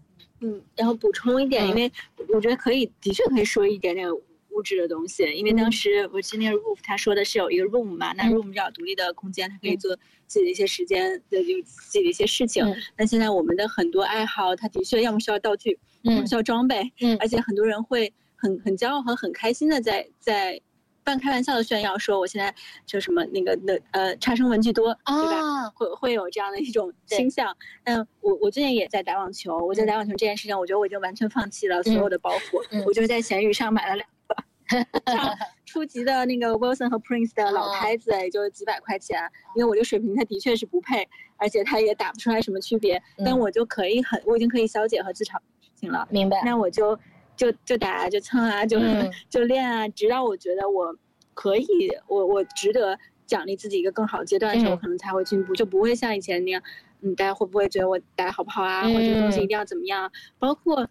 嗯，然后补充一点，因为我觉得可以，的确可以说一点点物质的东西。因为当时 Virginia Woolf 她说的是有一个 room 嘛，那 room 叫独立的空间，她可以做自己的一些时间，就自己的一些事情。但现在我们的很多爱好，它的确要么需要道具，要么需要装备，而且很多人会很很骄傲和很开心的在在。半开玩笑的炫耀说我现在就什么那个那呃差生文具多、啊、对吧，会会有这样的一种倾向。嗯，我我最近也在打网球，我在打网球这件事情，我觉得我已经完全放弃了所有的包袱，嗯、我就是在闲鱼上买了两个。初级的那个 Wilson 和 Prince 的老拍子也就几百块钱，因为我这水平它的确是不配，而且它也打不出来什么区别，但我就可以很我已经可以消解和自嘲事情了。明白。那我就就就打就蹭啊就、嗯、就练啊，直到我觉得我可以我我值得奖励自己一个更好阶段的时候，嗯、我可能才会进步，就不会像以前那样，嗯，大家会不会觉得我打好不好啊，嗯、或者东西一定要怎么样？包括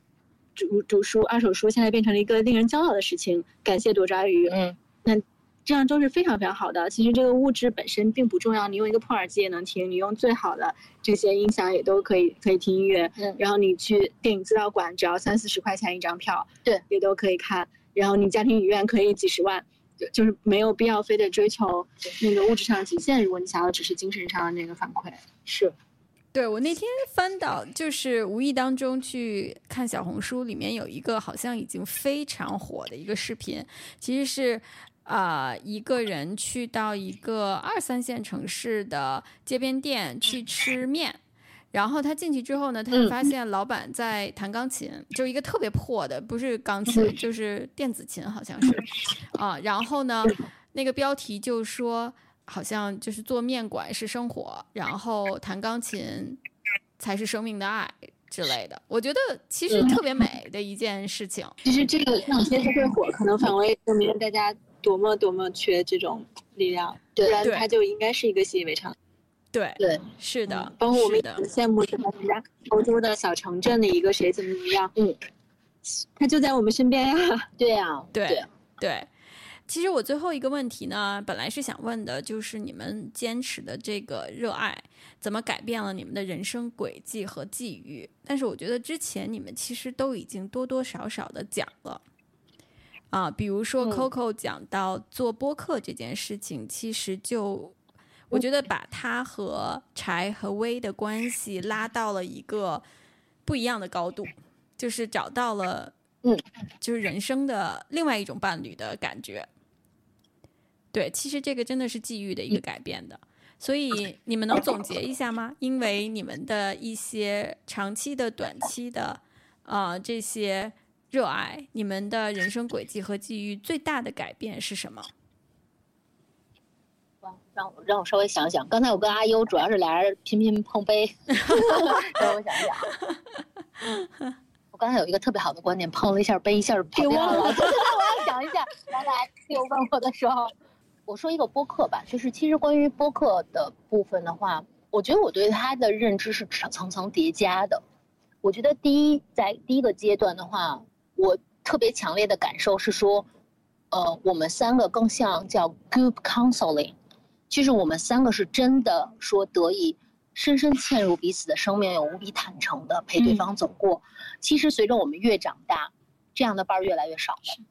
主主书、二手书，现在变成了一个令人骄傲的事情。感谢多抓鱼，嗯，那这样都是非常非常好的。其实这个物质本身并不重要，你用一个破耳机也能听，你用最好的这些音响也都可以可以听音乐。嗯，然后你去电影资料馆，只要三四十块钱一张票，对，也都可以看。然后你家庭影院可以几十万，就就是没有必要非得追求那个物质上的极限。如果你想要只是精神上的那个反馈，是。对，我那天翻到，就是无意当中去看小红书，里面有一个好像已经非常火的一个视频，其实是。呃，一个人去到一个二三线城市的街边店去吃面，然后他进去之后呢，他就发现老板在弹钢琴，就是一个特别破的，不是钢琴，就是电子琴好像是，啊、呃，然后呢，那个标题就说好像就是做面馆是生活，然后弹钢琴才是生命的爱。之类的，我觉得其实特别美的一件事情。嗯、其实这个两天会火，可能反为证明大家多么多么缺这种力量，不然它就应该是一个习以为常。对对，是的。嗯、包括我们很羡慕什么人家欧洲的小城镇的一个谁怎么一样，嗯，它就在我们身边呀、啊。对呀、啊，对对。对，其实我最后一个问题呢，本来是想问的就是你们坚持的这个热爱怎么改变了你们的人生轨迹和际遇，但是我觉得之前你们其实都已经多多少少的讲了啊，比如说 Coco 讲到做播客这件事情、嗯、其实就我觉得把它和柴和薇的关系拉到了一个不一样的高度，就是找到了嗯，就是人生的另外一种伴侣的感觉。对，其实这个真的是际遇的一个改变的。所以你们能总结一下吗？因为你们的一些长期的、短期的，呃，这些热爱，你们的人生轨迹和际遇最大的改变是什么？让我让我稍微想想，刚才我跟阿悠主要是俩人乒乒碰杯，让我想想。我刚才有一个特别好的观点，碰了一下杯，一下跑掉了。我要想一下，刚才Q问我的时候，我说一个播客吧，就是其实关于播客的部分的话，我觉得我对它的认知是层层叠加的。我觉得第一，在第一个阶段的话，我特别强烈的感受是说，呃，我们三个更像叫 group counseling。就是我们三个是真的说得以深深嵌入彼此的生命，有无比坦诚的陪对方走过、嗯、其实随着我们越长大，这样的伴儿越来越少了、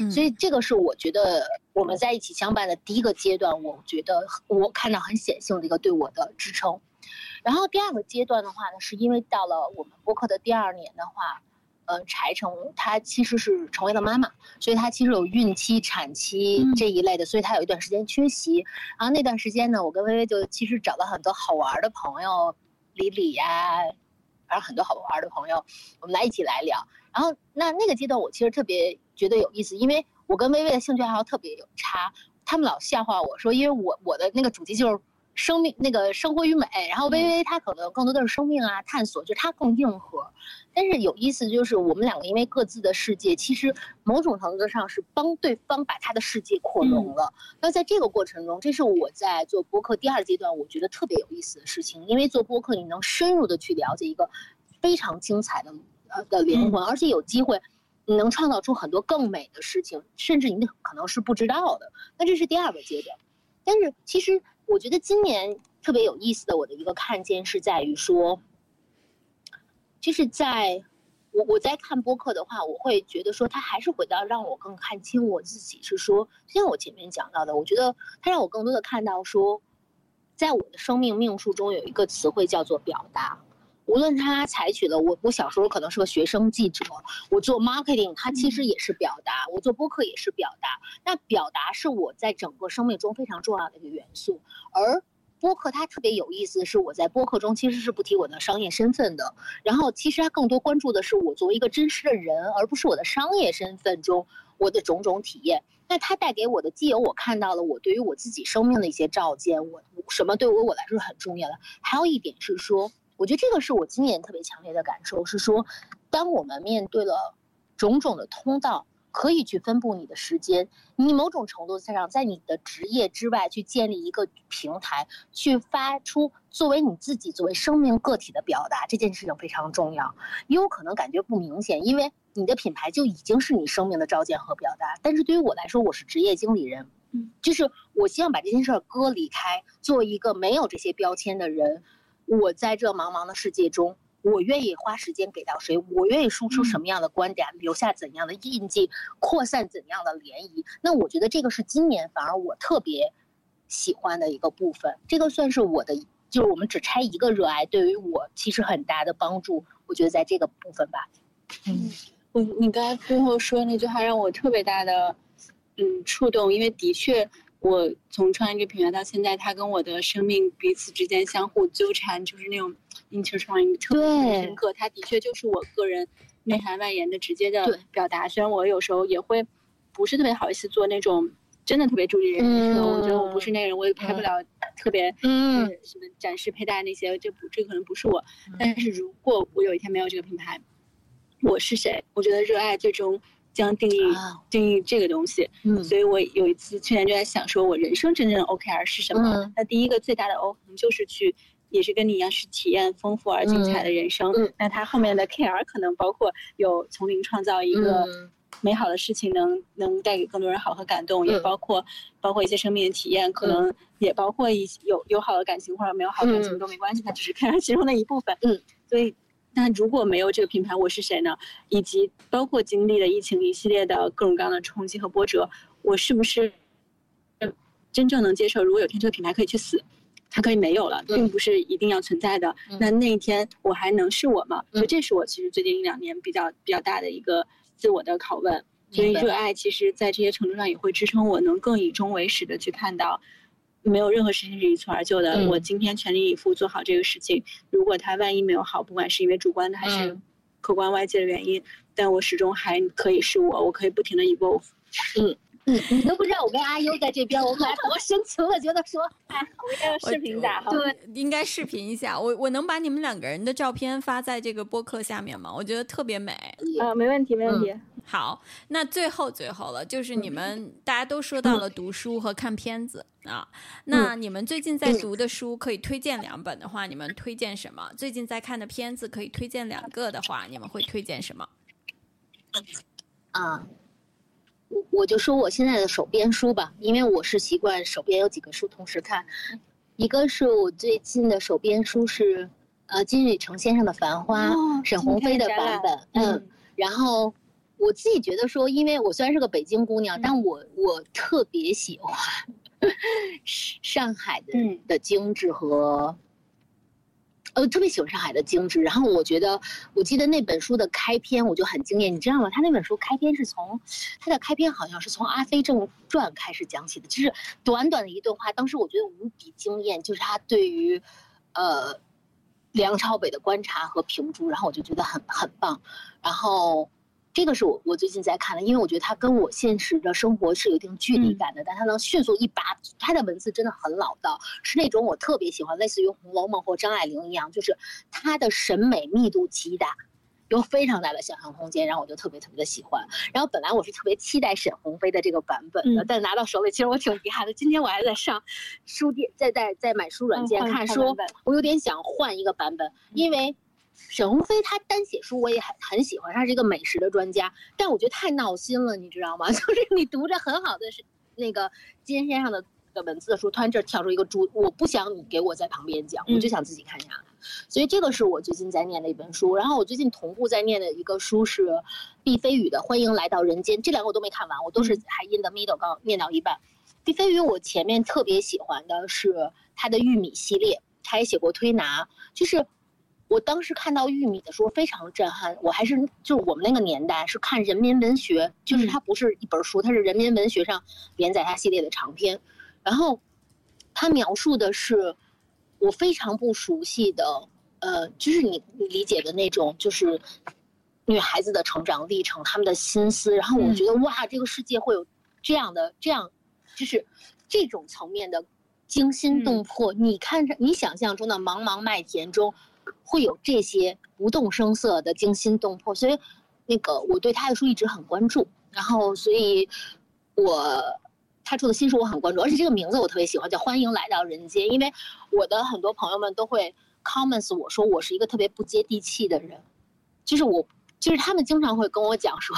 嗯、所以这个是我觉得我们在一起相伴的第一个阶段，我觉得我看到很显性的一个对我的支撑。然后第二个阶段的话呢，是因为到了我们播客的第二年的话，呃，柴成她其实是成为了妈妈，所以她其实有孕期、产期这一类的，所以她有一段时间缺席。然后那段时间呢，我跟薇薇就其实找到很多好玩的朋友，李李呀、啊，然后很多好玩的朋友，我们来一起来聊。然后那那个阶段，我其实特别觉得有意思，因为我跟薇薇的兴趣爱好特别有差，他们老笑话我说，因为我我的那个主题就是生命，那个生活与美，然后微微他可能更多的是生命啊、探索，就他更硬核。但是有意思就是我们两个因为各自的世界，其实某种程度上是帮对方把他的世界扩容了。嗯、那在这个过程中，这是我在做播客第二阶段我觉得特别有意思的事情，因为做播客你能深入的去了解一个非常精彩的呃的灵魂，而且有机会你能创造出很多更美的事情，甚至你可能是不知道的。那这是第二个阶段，但是其实。我觉得今年特别有意思的我的一个看见是在于说，就是在我我在看播客的话，我会觉得说它还是回到让我更看清我自己，是说就像我前面讲到的，我觉得它让我更多的看到说，在我的生命命数中有一个词汇叫做表达。无论他采取了我我小时候可能是个学生记者，我做 marketing 它其实也是表达，我做播客也是表达。那表达是我在整个生命中非常重要的一个元素。而播客它特别有意思的是，我在播客中其实是不提我的商业身份的，然后其实它更多关注的是我作为一个真实的人，而不是我的商业身份中我的种种体验。那它带给我的，既有我看到了我对于我自己生命的一些照见，我什么对于我来说很重要的，还有一点是说，我觉得这个是我今年特别强烈的感受，是说当我们面对了种种的通道，可以去分布你的时间，你某种程度上在你的职业之外去建立一个平台，去发出作为你自己作为生命个体的表达，这件事情非常重要。也有可能感觉不明显，因为你的品牌就已经是你生命的照见和表达。但是对于我来说，我是职业经理人，嗯，就是我希望把这件事儿割离开，做一个没有这些标签的人。我在这茫茫的世界中，我愿意花时间给到谁，我愿意输出什么样的观点，留下怎样的印记，扩散怎样的涟漪。那我觉得这个是今年反而我特别喜欢的一个部分，这个算是我的，就是我们只拆一个热爱，对于我其实很大的帮助，我觉得在这个部分吧。嗯，我你刚才最后说那句话让我特别大的嗯触动，因为的确我从创业这个品牌到现在，它跟我的生命彼此之间相互纠缠，就是那种 intertwine 特别深刻。它的确就是我个人内涵外延的直接的表达。虽然我有时候也会不是特别好意思做那种真的特别注意人设、嗯，我觉得我不是那人，我也拍不了特别嗯、呃、什么展示佩戴那些，这不这可能不是我。但是如果我有一天没有这个品牌，我是谁？我觉得热爱最终。将定义、啊、定义这个东西、嗯、所以我有一次去年就在想说我人生真正的 O K R 是什么、嗯、那第一个最大的 O 可能就是去也是跟你一样是体验丰富而精彩的人生、嗯嗯、那它后面的 K R 可能包括有从零创造一个美好的事情能、嗯、能带给更多人好和感动、嗯、也包括包括一些生命的体验、嗯、可能也包括一有有好的感情或者没有好感情都没关系、嗯、它只是 K R 其中的一部分。嗯，所以那如果没有这个品牌，我是谁呢？以及包括经历了疫情一系列的各种各样的冲击和波折，我是不是真正能接受？如果有天这个品牌可以去死，它可以没有了，并不是一定要存在的。嗯、那那一天我还能是我吗？所以、嗯、这是我其实最近一两年比较比较大的一个自我的拷问。所以热爱其实在这些程度上也会支撑我能更以终为始的去看到没有任何事情是一蹴而就的、嗯、我今天全力以赴做好这个事情，如果它万一没有好，不管是因为主观的还是客观外界的原因、嗯、但我始终还可以是我，我可以不停的 evolve。 嗯嗯，你都不知道我跟阿悠在这边我们俩多深情了，觉得说哎，我应该要视频打，对，应该视频一下。我我能把你们两个人的照片发在这个播客下面吗？我觉得特别美啊、呃，没问题没问题、嗯、好，那最后最后了，就是你们、嗯、大家都说到了读书和看片子、嗯、啊，那你们最近在读的书可以推荐两本的话、嗯、你们推荐什么？最近在看的片子可以推荐两个的话，你们会推荐什么？啊、嗯，我就说我现在的手边书吧，因为我是习惯手边有几个书同时看。一个是我最近的手边书是呃金宇澄先生的《繁花》，哦、沈鸿飞的版本。嗯, 嗯，然后我自己觉得说，因为我虽然是个北京姑娘，嗯、但我我特别喜欢上海的、嗯、的精致和。我特别喜欢上海的精致，然后我觉得我记得那本书的开篇我就很惊艳，你知道吗？他那本书开篇是从他的开篇好像是从《阿飞正传》开始讲起的，就是短短的一段话，当时我觉得无比惊艳，就是他对于呃梁朝伟的观察和评注，然后我就觉得很很棒。然后这个是我我最近在看的，因为我觉得他跟我现实的生活是有一定距离感的，嗯、但他能迅速一拔，他的文字真的很老道，是那种我特别喜欢，类似于《红楼梦》或张爱玲一样，就是他的审美密度极大，有非常大的想象空间，然后我就特别特别的喜欢。然后本来我是特别期待沈鸿飞的这个版本的，嗯、但拿到手里其实我挺遗憾的。今天我还在上书店，在在在买书软件、嗯、看书，我有点想换一个版本，嗯、因为。沈鸿飞他单写书我也很很喜欢，他是一个美食的专家，但我觉得太闹心了，你知道吗？就是你读着很好的那个金先生的的文字的书，突然这跳出一个猪，我不想你给我在旁边讲，我就想自己看下来。嗯、所以这个是我最近在念的一本书，然后我最近同步在念的一个书是毕飞宇的《欢迎来到人间》，这两个我都没看完，我都是还 in the middle 刚念到一半。毕飞宇我前面特别喜欢的是他的玉米系列，他也写过推拿，就是。我当时看到玉米的时候非常震撼，我还是就是我们那个年代是看人民文学，就是它不是一本书，它是人民文学上连载它系列的长篇，然后它描述的是我非常不熟悉的，呃，就是你你理解的那种就是女孩子的成长历程，她们的心思，然后我觉得、嗯、哇，这个世界会有这样的这样，就是这种层面的惊心动魄，嗯、你看着你想象中的茫茫麦田中。会有这些不动声色的惊心动魄，所以那个我对他的书一直很关注，然后所以我他出的新书我很关注，而且这个名字我特别喜欢，叫欢迎来到人间，因为我的很多朋友们都会 comments 我说我是一个特别不接地气的人，就是我就是他们经常会跟我讲说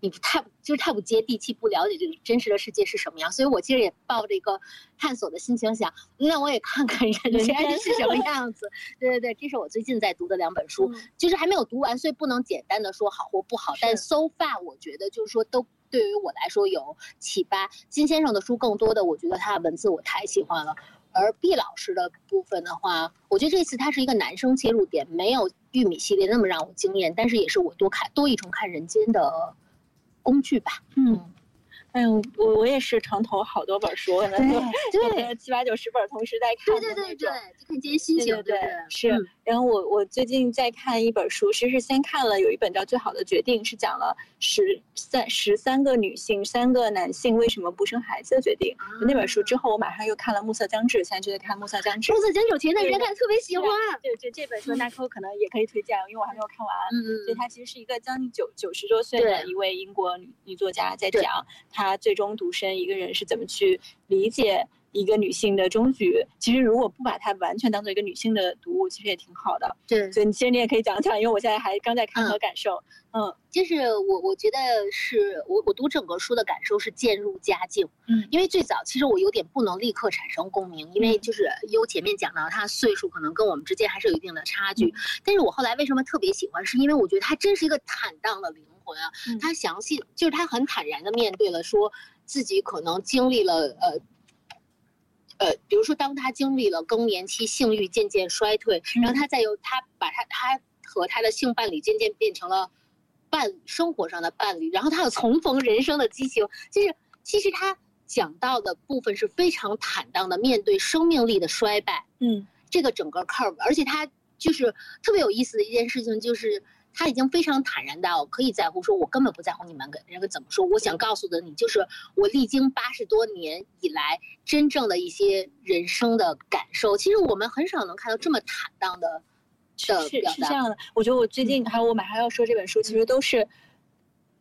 你太就是太不接地气，不了解这个真实的世界是什么样，所以我其实也抱着一个探索的心情想，那我也看看人间是什么样子。对对对，这是我最近在读的两本书，嗯、就是还没有读完，所以不能简单的说好或不好。但 so far 我觉得就是说都对于我来说有启发。金先生的书更多的，我觉得他的文字我太喜欢了。而毕老师的部分的话，我觉得这次他是一个男生切入点，没有玉米系列那么让我惊艳，但是也是我多看多一重看人间的工具吧。嗯，哎，我我也是床头好多本书，可能对七八九十本同时在看。对对对对，就看今天心情。对对对，是。嗯、然后我我最近在看一本书，其实先看了有一本叫《最好的决定》，是讲了十三十三个女性、三个男性为什么不生孩子的决定。啊、那本书之后，我马上又看了《暮色将至》，现在就在看《暮色将至》。《暮色将至》前段时间看特别喜欢。对对，这本书大家可能也可以推荐，因为我还没有看完。嗯嗯。所以它其实是一个将近九九十多岁的一位英国女女作家在讲。她最终独身一个人是怎么去理解一个女性的终局，其实如果不把它完全当做一个女性的读物其实也挺好的。对，所以其实你也可以讲讲，因为我现在还刚在看和感受。嗯，嗯就是我我觉得是我我读整个书的感受是渐入佳境。嗯，因为最早其实我有点不能立刻产生共鸣，因为就是优前面讲到她岁数可能跟我们之间还是有一定的差距，嗯、但是我后来为什么特别喜欢，是因为我觉得她真是一个坦荡的灵魂。嗯、他详细就是他很坦然的面对了，说自己可能经历了呃呃，比如说当他经历了更年期，性欲渐渐衰退，然后他再由他把他他和他的性伴侣渐渐变成了伴生活上的伴侣，然后他有重逢人生的激情，就是其实他讲到的部分是非常坦荡的面对生命力的衰败。嗯，这个整个 curve， 而且他就是特别有意思的一件事情，就是他已经非常坦然到可以在乎说我根本不在乎你们人怎么说，我想告诉的你就是我历经八十多年以来真正的一些人生的感受。其实我们很少能看到这么坦荡的的表达。 是, 是这样的，我觉得我最近还有我马上要说这本书其实都是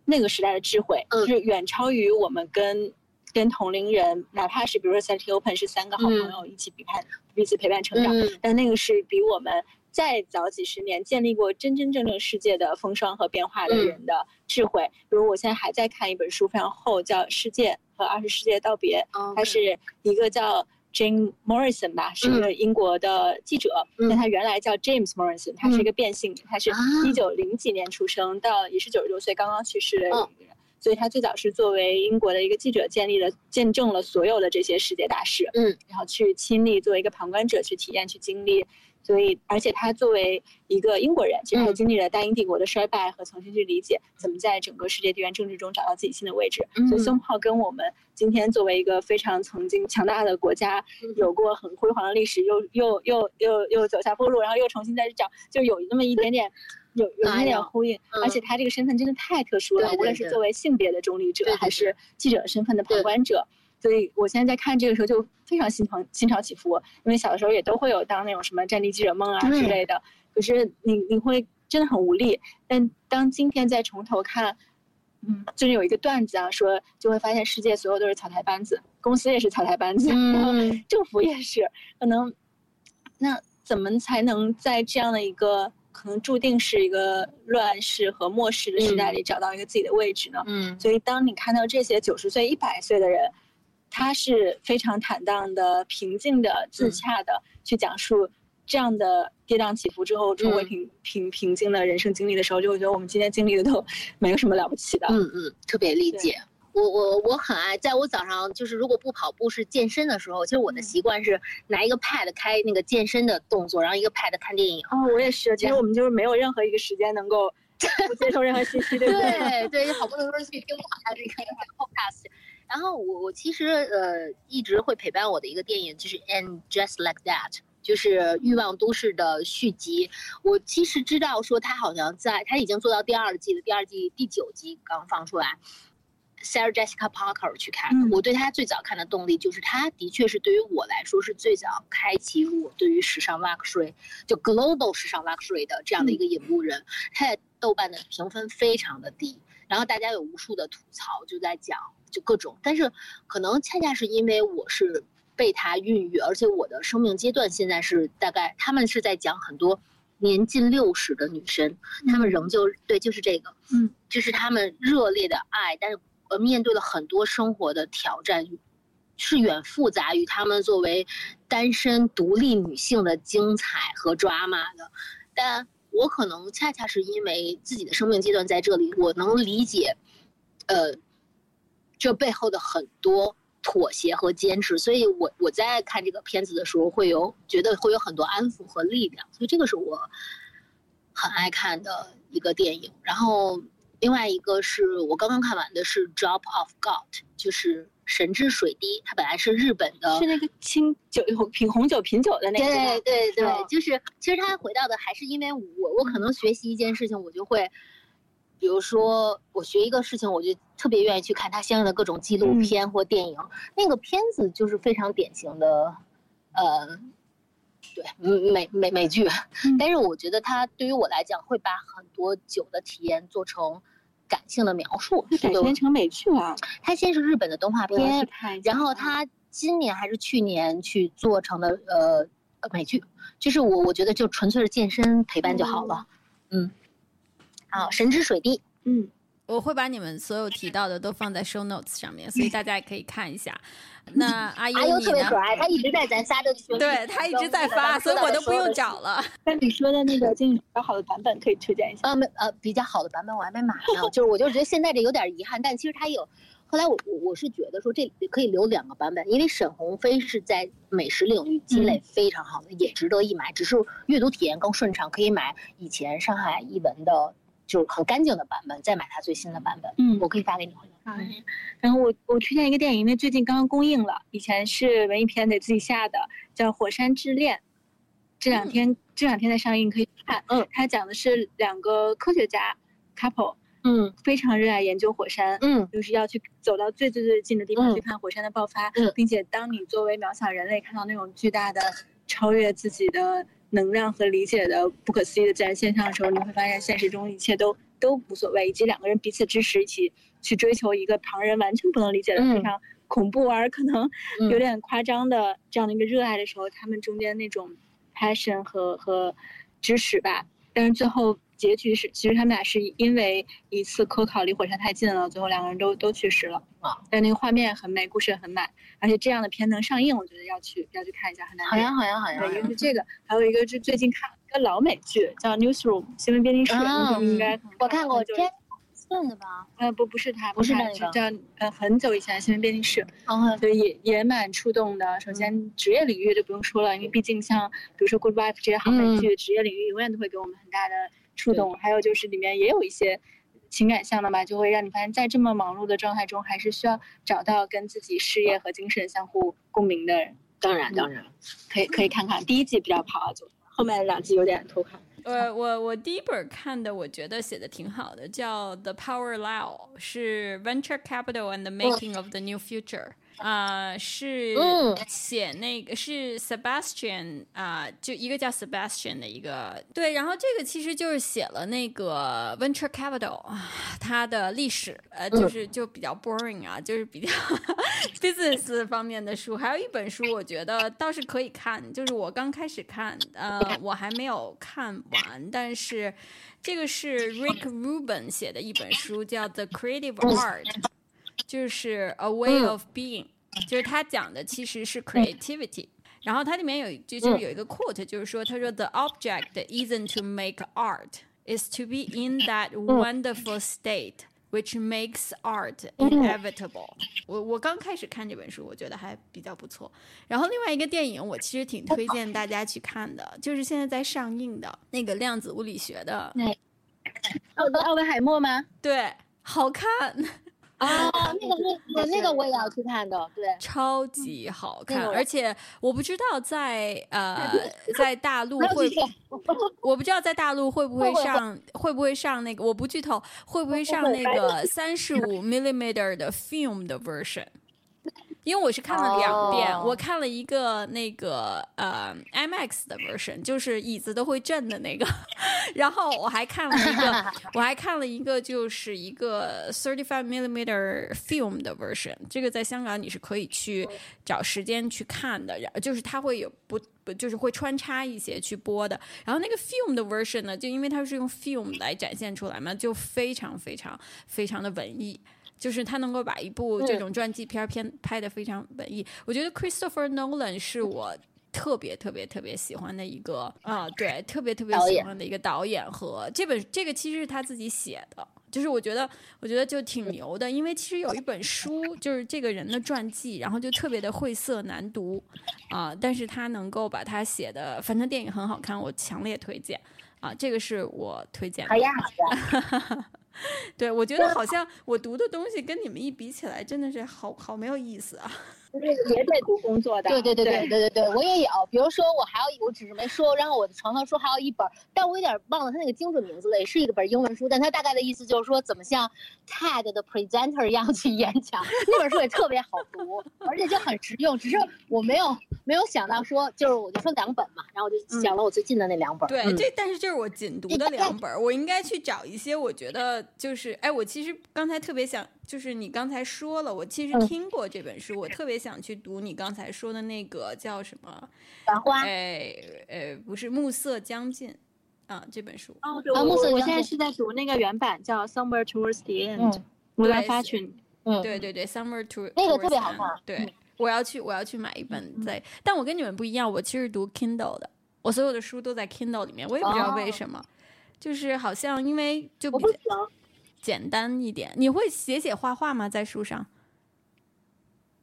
那个时代的智慧，嗯，就是远超于我们跟跟同龄人，哪怕是比如说 City Open 是三个好朋友一起陪伴，嗯，彼此陪伴成长，嗯，但那个是比我们再早几十年建立过真真正正世界的风霜和变化的人的智慧。嗯，比如我现在还在看一本书，非常厚，叫《世界和二十世纪的道别》，okay. 它是一个叫 James Morrison 吧，是一个英国的记者，嗯，但他原来叫 James Morrison， 他是一个变性人，嗯，他是一九零几年出生，到也是九十多岁刚刚去世的一个人。哦，所以他最早是作为英国的一个记者建立了见证了所有的这些世界大事，嗯，然后去亲历作为一个旁观者去体验去经历。所以而且他作为一个英国人，其实他经历了大英帝国的衰败和重新去理解，嗯，怎么在整个世界地缘政治中找到自己新的位置，嗯，所以somehow跟我们今天作为一个非常曾经强大的国家，嗯，有过很辉煌的历史，又又又又又走下坡路，然后又重新再去找，就有那么一点点有有一点呼应，嗯，而且他这个身份真的太特殊了，对对对，无论是作为性别的中立者，对对对，还是记者身份的旁观者，所以我现在在看这个时候就非常心疼心潮起伏，因为小的时候也都会有当那种什么战地记者梦啊之类的，可是你你会真的很无力。但当今天再从头看，嗯，就是有一个段子啊，说就会发现世界所有都是草台班子，公司也是草台班子，嗯，然后政府也是，可能那怎么才能在这样的一个可能注定是一个乱世和末世的时代里找到一个自己的位置呢？嗯，所以当你看到这些九十岁、一百岁的人，他是非常坦荡的、平静的、自洽的，嗯，去讲述这样的跌宕起伏之后重回平、嗯、平平静的人生经历的时候，就会觉得我们今天经历的都没有什么了不起的。嗯嗯，特别理解。我我我很爱，在我早上就是如果不跑步是健身的时候，其实我的习惯是拿一个 pad 开那个健身的动作，然后一个 pad 看电影。哦，我也是。其实我们就是没有任何一个时间能够不接受任何信息，对不对？对对，好不容易去听完这个 podcast。然后我我其实呃一直会陪伴我的一个电影就是 And Just Like That， 就是《欲望都市》的续集。我其实知道说他好像在他已经做到第二季的第二季第九集刚放出来。Sarah Jessica Parker 去看，嗯，我对他最早看的动力就是他的确是对于我来说是最早开启我对于时尚 luxury 就 global 时尚 luxury 的这样的一个引路人，嗯，他的豆瓣的评分非常的低，然后大家有无数的吐槽就在讲就各种，但是可能恰恰是因为我是被他孕育，而且我的生命阶段现在是大概他们是在讲很多年近六十的女生，嗯，他们仍旧对就是这个，嗯，就是他们热烈的爱，但是呃，面对了很多生活的挑战，是远复杂于他们作为单身独立女性的精彩和drama的。但我可能恰恰是因为自己的生命阶段在这里，我能理解，呃，这背后的很多妥协和坚持。所以我我在看这个片子的时候，会有觉得会有很多安抚和力量。所以这个是我很爱看的一个电影。然后。另外一个是我刚刚看完的是 Drop of God， 就是神之水滴，它本来是日本的，是那个清酒品红酒品酒的那个，对对对，哦，就是其实它回到的还是因为我我可能学习一件事情，我就会比如说我学一个事情，我就特别愿意去看它相应的各种纪录片或电影，嗯，那个片子就是非常典型的呃对美美美剧，但是我觉得它对于我来讲会把很多酒的体验做成感性的描述，改编成美剧了，啊。它先是日本的动画片，然后它今年还是去年去做成的呃美剧，就是我我觉得就纯粹是健身陪伴就好了，嗯，好，嗯啊，神之水滴，嗯。我会把你们所有提到的都放在 show notes 上面，所以大家也可以看一下。那阿悠，阿悠特别可爱，他一直在咱仨的群里，对他一直在发，所以我都不用找了。那你说的那个经理比较好的版本可以推荐一下？呃呃，比较好的版本我还没买呢，就是我就觉得现在这有点遗憾，但其实他有。后来我我是觉得说这可以留两个版本，因为沈鸿飞是在美食领域积累非常好的，嗯，也值得一买，只是阅读体验更顺畅，可以买以前上海译文的。就是很干净的版本，再买它最新的版本。嗯，我可以发给你。嗯、然后我我推荐一个电影，因为最近刚刚公映了，以前是文艺片得自己下的，叫《火山之恋》，这两天、嗯、这两天在上映，可以看。嗯，它讲的是两个科学家 couple， 嗯，非常热爱研究火山，嗯，就是要去走到最最最近的地方去看火山的爆发，嗯，并且当你作为渺小人类看到那种巨大的超越自己的能量和理解的不可思议的自然现象的时候，你会发现现实中一切都都无所谓，以及两个人彼此支持，一起去追求一个旁人完全不能理解的、嗯、非常恐怖而可能有点夸张的这样的一个热爱的时候，他们中间那种 passion 和和支持吧。但是最后结局是，其实他们俩是因为一次科考离火山太近了，最后两个人都都去世了。但那个画面很美，故事很满，而且这样的片能上映，我觉得要去要去看一下，很难。好呀好呀好呀。一个是这个，还有一个是最近看了一个老美剧叫 Newsroom 新闻编辑室，应该我看过。算的吧，呃不不是他，不是那个，叫呃很久以前的新闻编辑室，所以也也蛮触动的。首先职业领域就不用说了，因为毕竟像比如说 Good Wife 这些好美剧，职业领域永远都会给我们很大的触动。还有就是里面也有一些情感向的吧，就会让你发现在这么忙碌的状态中，还是需要找到跟自己事业和精神相互共鸣的人。当然当然，可以可以看看第一季比较跑，就后面两季有点偷看。我我我第一本看的，我觉得写的挺好的，叫《The Power Law》，是 Venture Capital and the Making of the New Future， 啊、呃，是写那个是 Sebastian 啊、呃，就一个叫 Sebastian 的一个对，然后这个其实就是写了那个 Venture Capital 它的历史，呃，就是就比较 boring 啊，就是比较business 方面的书。还有一本书，我觉得倒是可以看，就是我刚开始看，呃，我还没有看完，但是这个是 Rick Rubin 写的一本书，叫 The Creative Act， 就是 A Way of Being， 就是他讲的其实是 creativity。然后它里面有就是有一个 quote， 就是说他说 The object isn't to make art, is to be in that wonderful state which makes art inevitable。 我, 我刚开始看这本书，我觉得还比较不错。然后另外一个电影我其实挺推荐大家去看的，就是现在在上映的那个量子物理学的、嗯、奥本海默吗？对，好看啊、oh, 那个那那个我也要去看的，对，超级好看、嗯、而且我不知道在呃在大陆会我不知道在大陆会不会上会不会上那个，我不剧透，会不会上那个 三十五毫米 的 film 的 version， 因为我是看了两遍、oh. 我看了一个那个呃 IMAX 的 version， 就是椅子都会震的那个然后我还看了一个我还看了一个就是一个 三十五毫米 film 的 version， 这个在香港你是可以去找时间去看的，就是它会有不就是会穿插一些去播的。然后那个 film 的 version 呢，就因为它是用 film 来展现出来嘛，就非常非常非常的文艺，就是他能够把一部这种传记片片拍得非常文艺。我觉得 Christopher Nolan 是我特别特别特别喜欢的一个啊，对，特别特别喜欢的一个导演，和这本这个其实是他自己写的，就是我觉得我觉得就挺牛的，因为其实有一本书就是这个人的传记，然后就特别的晦涩难读啊，但是他能够把他写的，反正电影很好看，我强烈推荐啊，这个是我推荐的。好呀好呀对，我觉得好像我读的东西跟你们一比起来，真的是好好没有意思啊。也在读工作的，对对对对对对对，我也有。比如说，我还有，我只是没说，然后我的床头书还有一本，但我有点忘了它那个精准名字了，也是一本英文书，但它大概的意思就是说，怎么像 T E D 的 presenter 一样去演讲。那本书也特别好读，而且就很实用。只是我没有没有想到说，就是我就说两本嘛，然后我就想了我最近的那两本。嗯、对，嗯、这但是就是我仅读的两本，我应该去找一些我觉得就是，哎，我其实刚才特别想。就是你刚才说了，我其实听过这本书，嗯、我特别想去读你刚才说的那个叫什么？繁花。哎哎，不是《暮色将近》啊，这本书。哦，对，我我现在是在读那个原版，叫《Somewhere Towards the End》，乌兰发群。嗯，对对对，《Somewhere Towards》那个特别好看。对，嗯、我要去，我要去买一本在，嗯、但我跟你们不一样，我其实读 Kindle 的，我所有的书都在 Kindle 里面，我也不知道为什么，哦、就是好像因为就比较。简单一点。你会写写画画吗？在书上？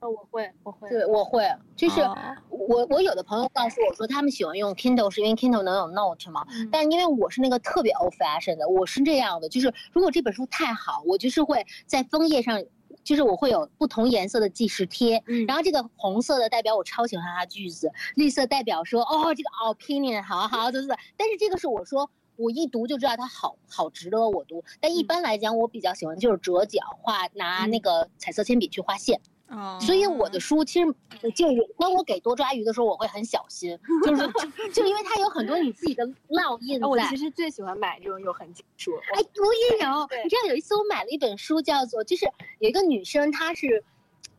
哦，我会，我会，对，我会。就是、oh. 我，我有的朋友告诉我说，他们喜欢用 Kindle 是因为 Kindle 能有 note 嘛。嗯、但因为我是那个特别 old fashion 的，我是这样的，就是如果这本书太好，我就是会在封页上就是我会有不同颜色的计时贴，嗯，然后这个红色的代表我超喜欢哈哈句子，绿色代表说哦这个 opinion 好好就是，但是这个是我说我一读就知道它好好值得我读，但一般来讲我比较喜欢就是折角画，拿那个彩色铅笔去画线。Oh. 所以我的书其实就当我给多抓鱼的时候我会很小心，就是就, 就因为它有很多你自己的烙印在。我其实最喜欢买这种有痕迹书，哎，我也有。你知道有一次我买了一本书叫做，就是有一个女生，她是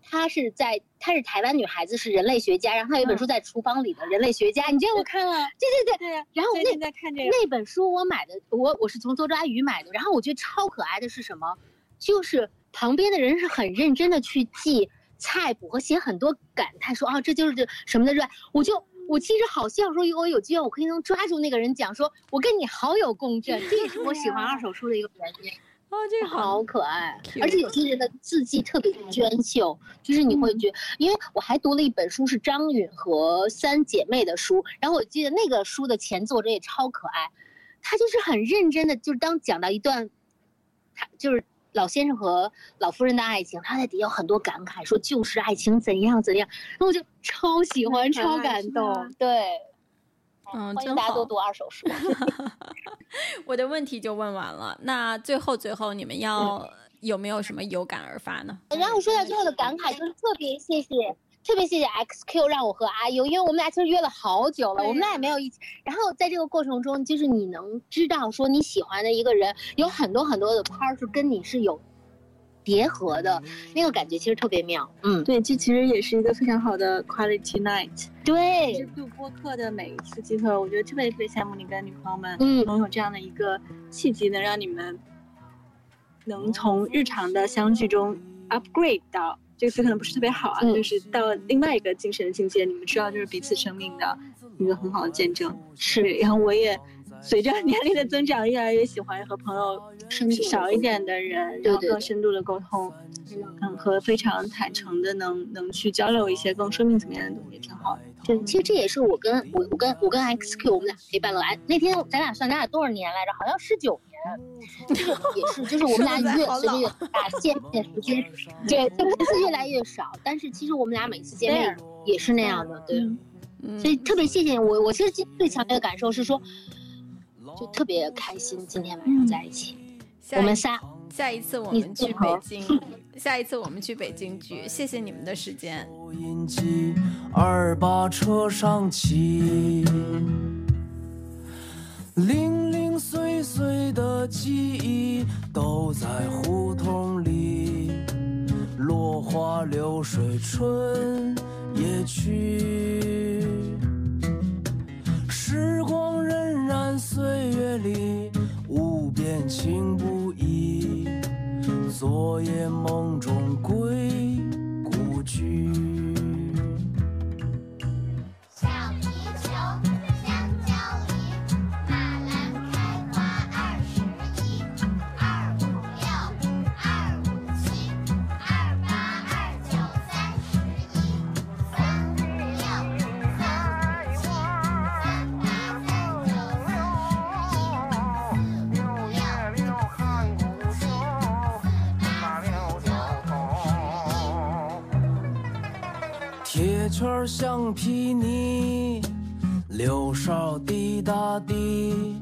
她是在她是台湾女孩子，是人类学家，然后她有一本书在厨房里的人类学家，嗯，你这我看了，对对 对, 对，然后那在看这个那本书我买的，我我是从多抓鱼买的，然后我觉得超可爱的是什么，就是旁边的人是很认真的去记菜谱和写很多感叹，说啊这就是什么的热爱，我就我其实好希望说，如果有机会我可以能抓住那个人讲说我跟你好有共振，这也是我喜欢二手书的一个原因。哦，这个好可爱，而且有些人的字迹特别娟秀，就是你会觉得，嗯，因为我还读了一本书是张允和三姐妹的书，然后我记得那个书的前作者也超可爱，他就是很认真的，就是当讲到一段他就是老先生和老夫人的爱情，他在底下有很多感慨，说就是爱情怎样怎样，那我就超喜欢，超感动。对，嗯，欢迎大家多读二手书。我的问题就问完了，那最后最后你们要，嗯，有没有什么有感而发呢？然后说到最后的感慨，就是特别谢谢。特别谢谢 X Q 让我和阿悠，因为我们俩其实约了好久了，我们俩也没有一起。然后在这个过程中，就是你能知道说你喜欢的一个人有很多很多的 part 是跟你是有叠合的，那个感觉其实特别妙。嗯，对，这其实也是一个非常好的 quality night。对，就是录播客的每一次机会，我觉得特别特别羡慕你跟女朋友们，嗯，能有这样的一个契机，能让你们能从日常的相聚中 upgrade 到。这个词可能不是特别好啊，嗯，就是到另外一个精神境界，你们知道，就是彼此生命的一个很好的见证。是，然后我也随着年龄的增长，越来越喜欢和朋友少一点的人，然后更深度的沟通，嗯，和非常坦诚的能能去交流一些更生命层面的东西，也挺好的。对，其实这也是我跟我我跟我跟 X Q 我们俩陪伴了。那天咱俩算咱俩多少年来着？好像十九。就是也是，就是我们俩越随着越大，见面时间对频次越来越少，但是其实我们俩每次见面也是那样的，对，嗯，所以特别谢谢我。我其实最强烈的感受是说，就特别开心今天晚上在一起。嗯，我们仨，下一次我们去北京，下一次我们去北京聚。谢谢你们的时间。二八车上骑。零零碎碎的记忆都在胡同里，落花流水春也去，时光荏苒岁月里，无边情不移，昨夜梦中归故居。圈橡皮泥，柳梢滴答滴，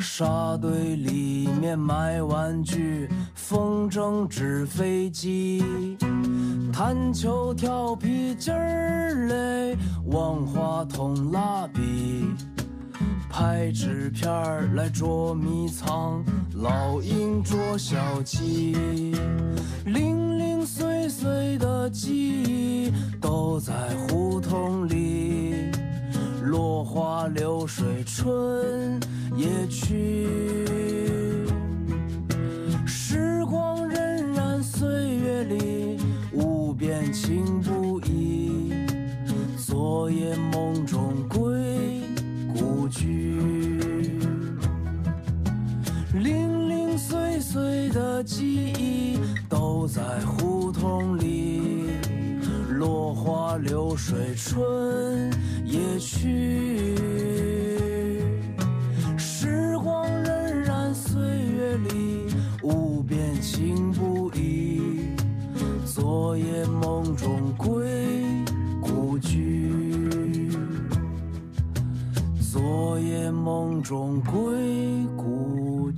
沙堆里面埋玩具，风筝纸飞机，弹球跳皮筋儿嘞，万花筒蜡笔，拍纸片儿来捉迷藏，老鹰捉小鸡，零零碎碎的记忆都在胡同里，落花流水春也去，时光荏苒岁月里，无边情不移，昨夜梦中归故居，零零碎碎的记忆都在胡同里，落花流水春也去，时光荏苒岁月里，无边情不移，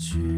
去。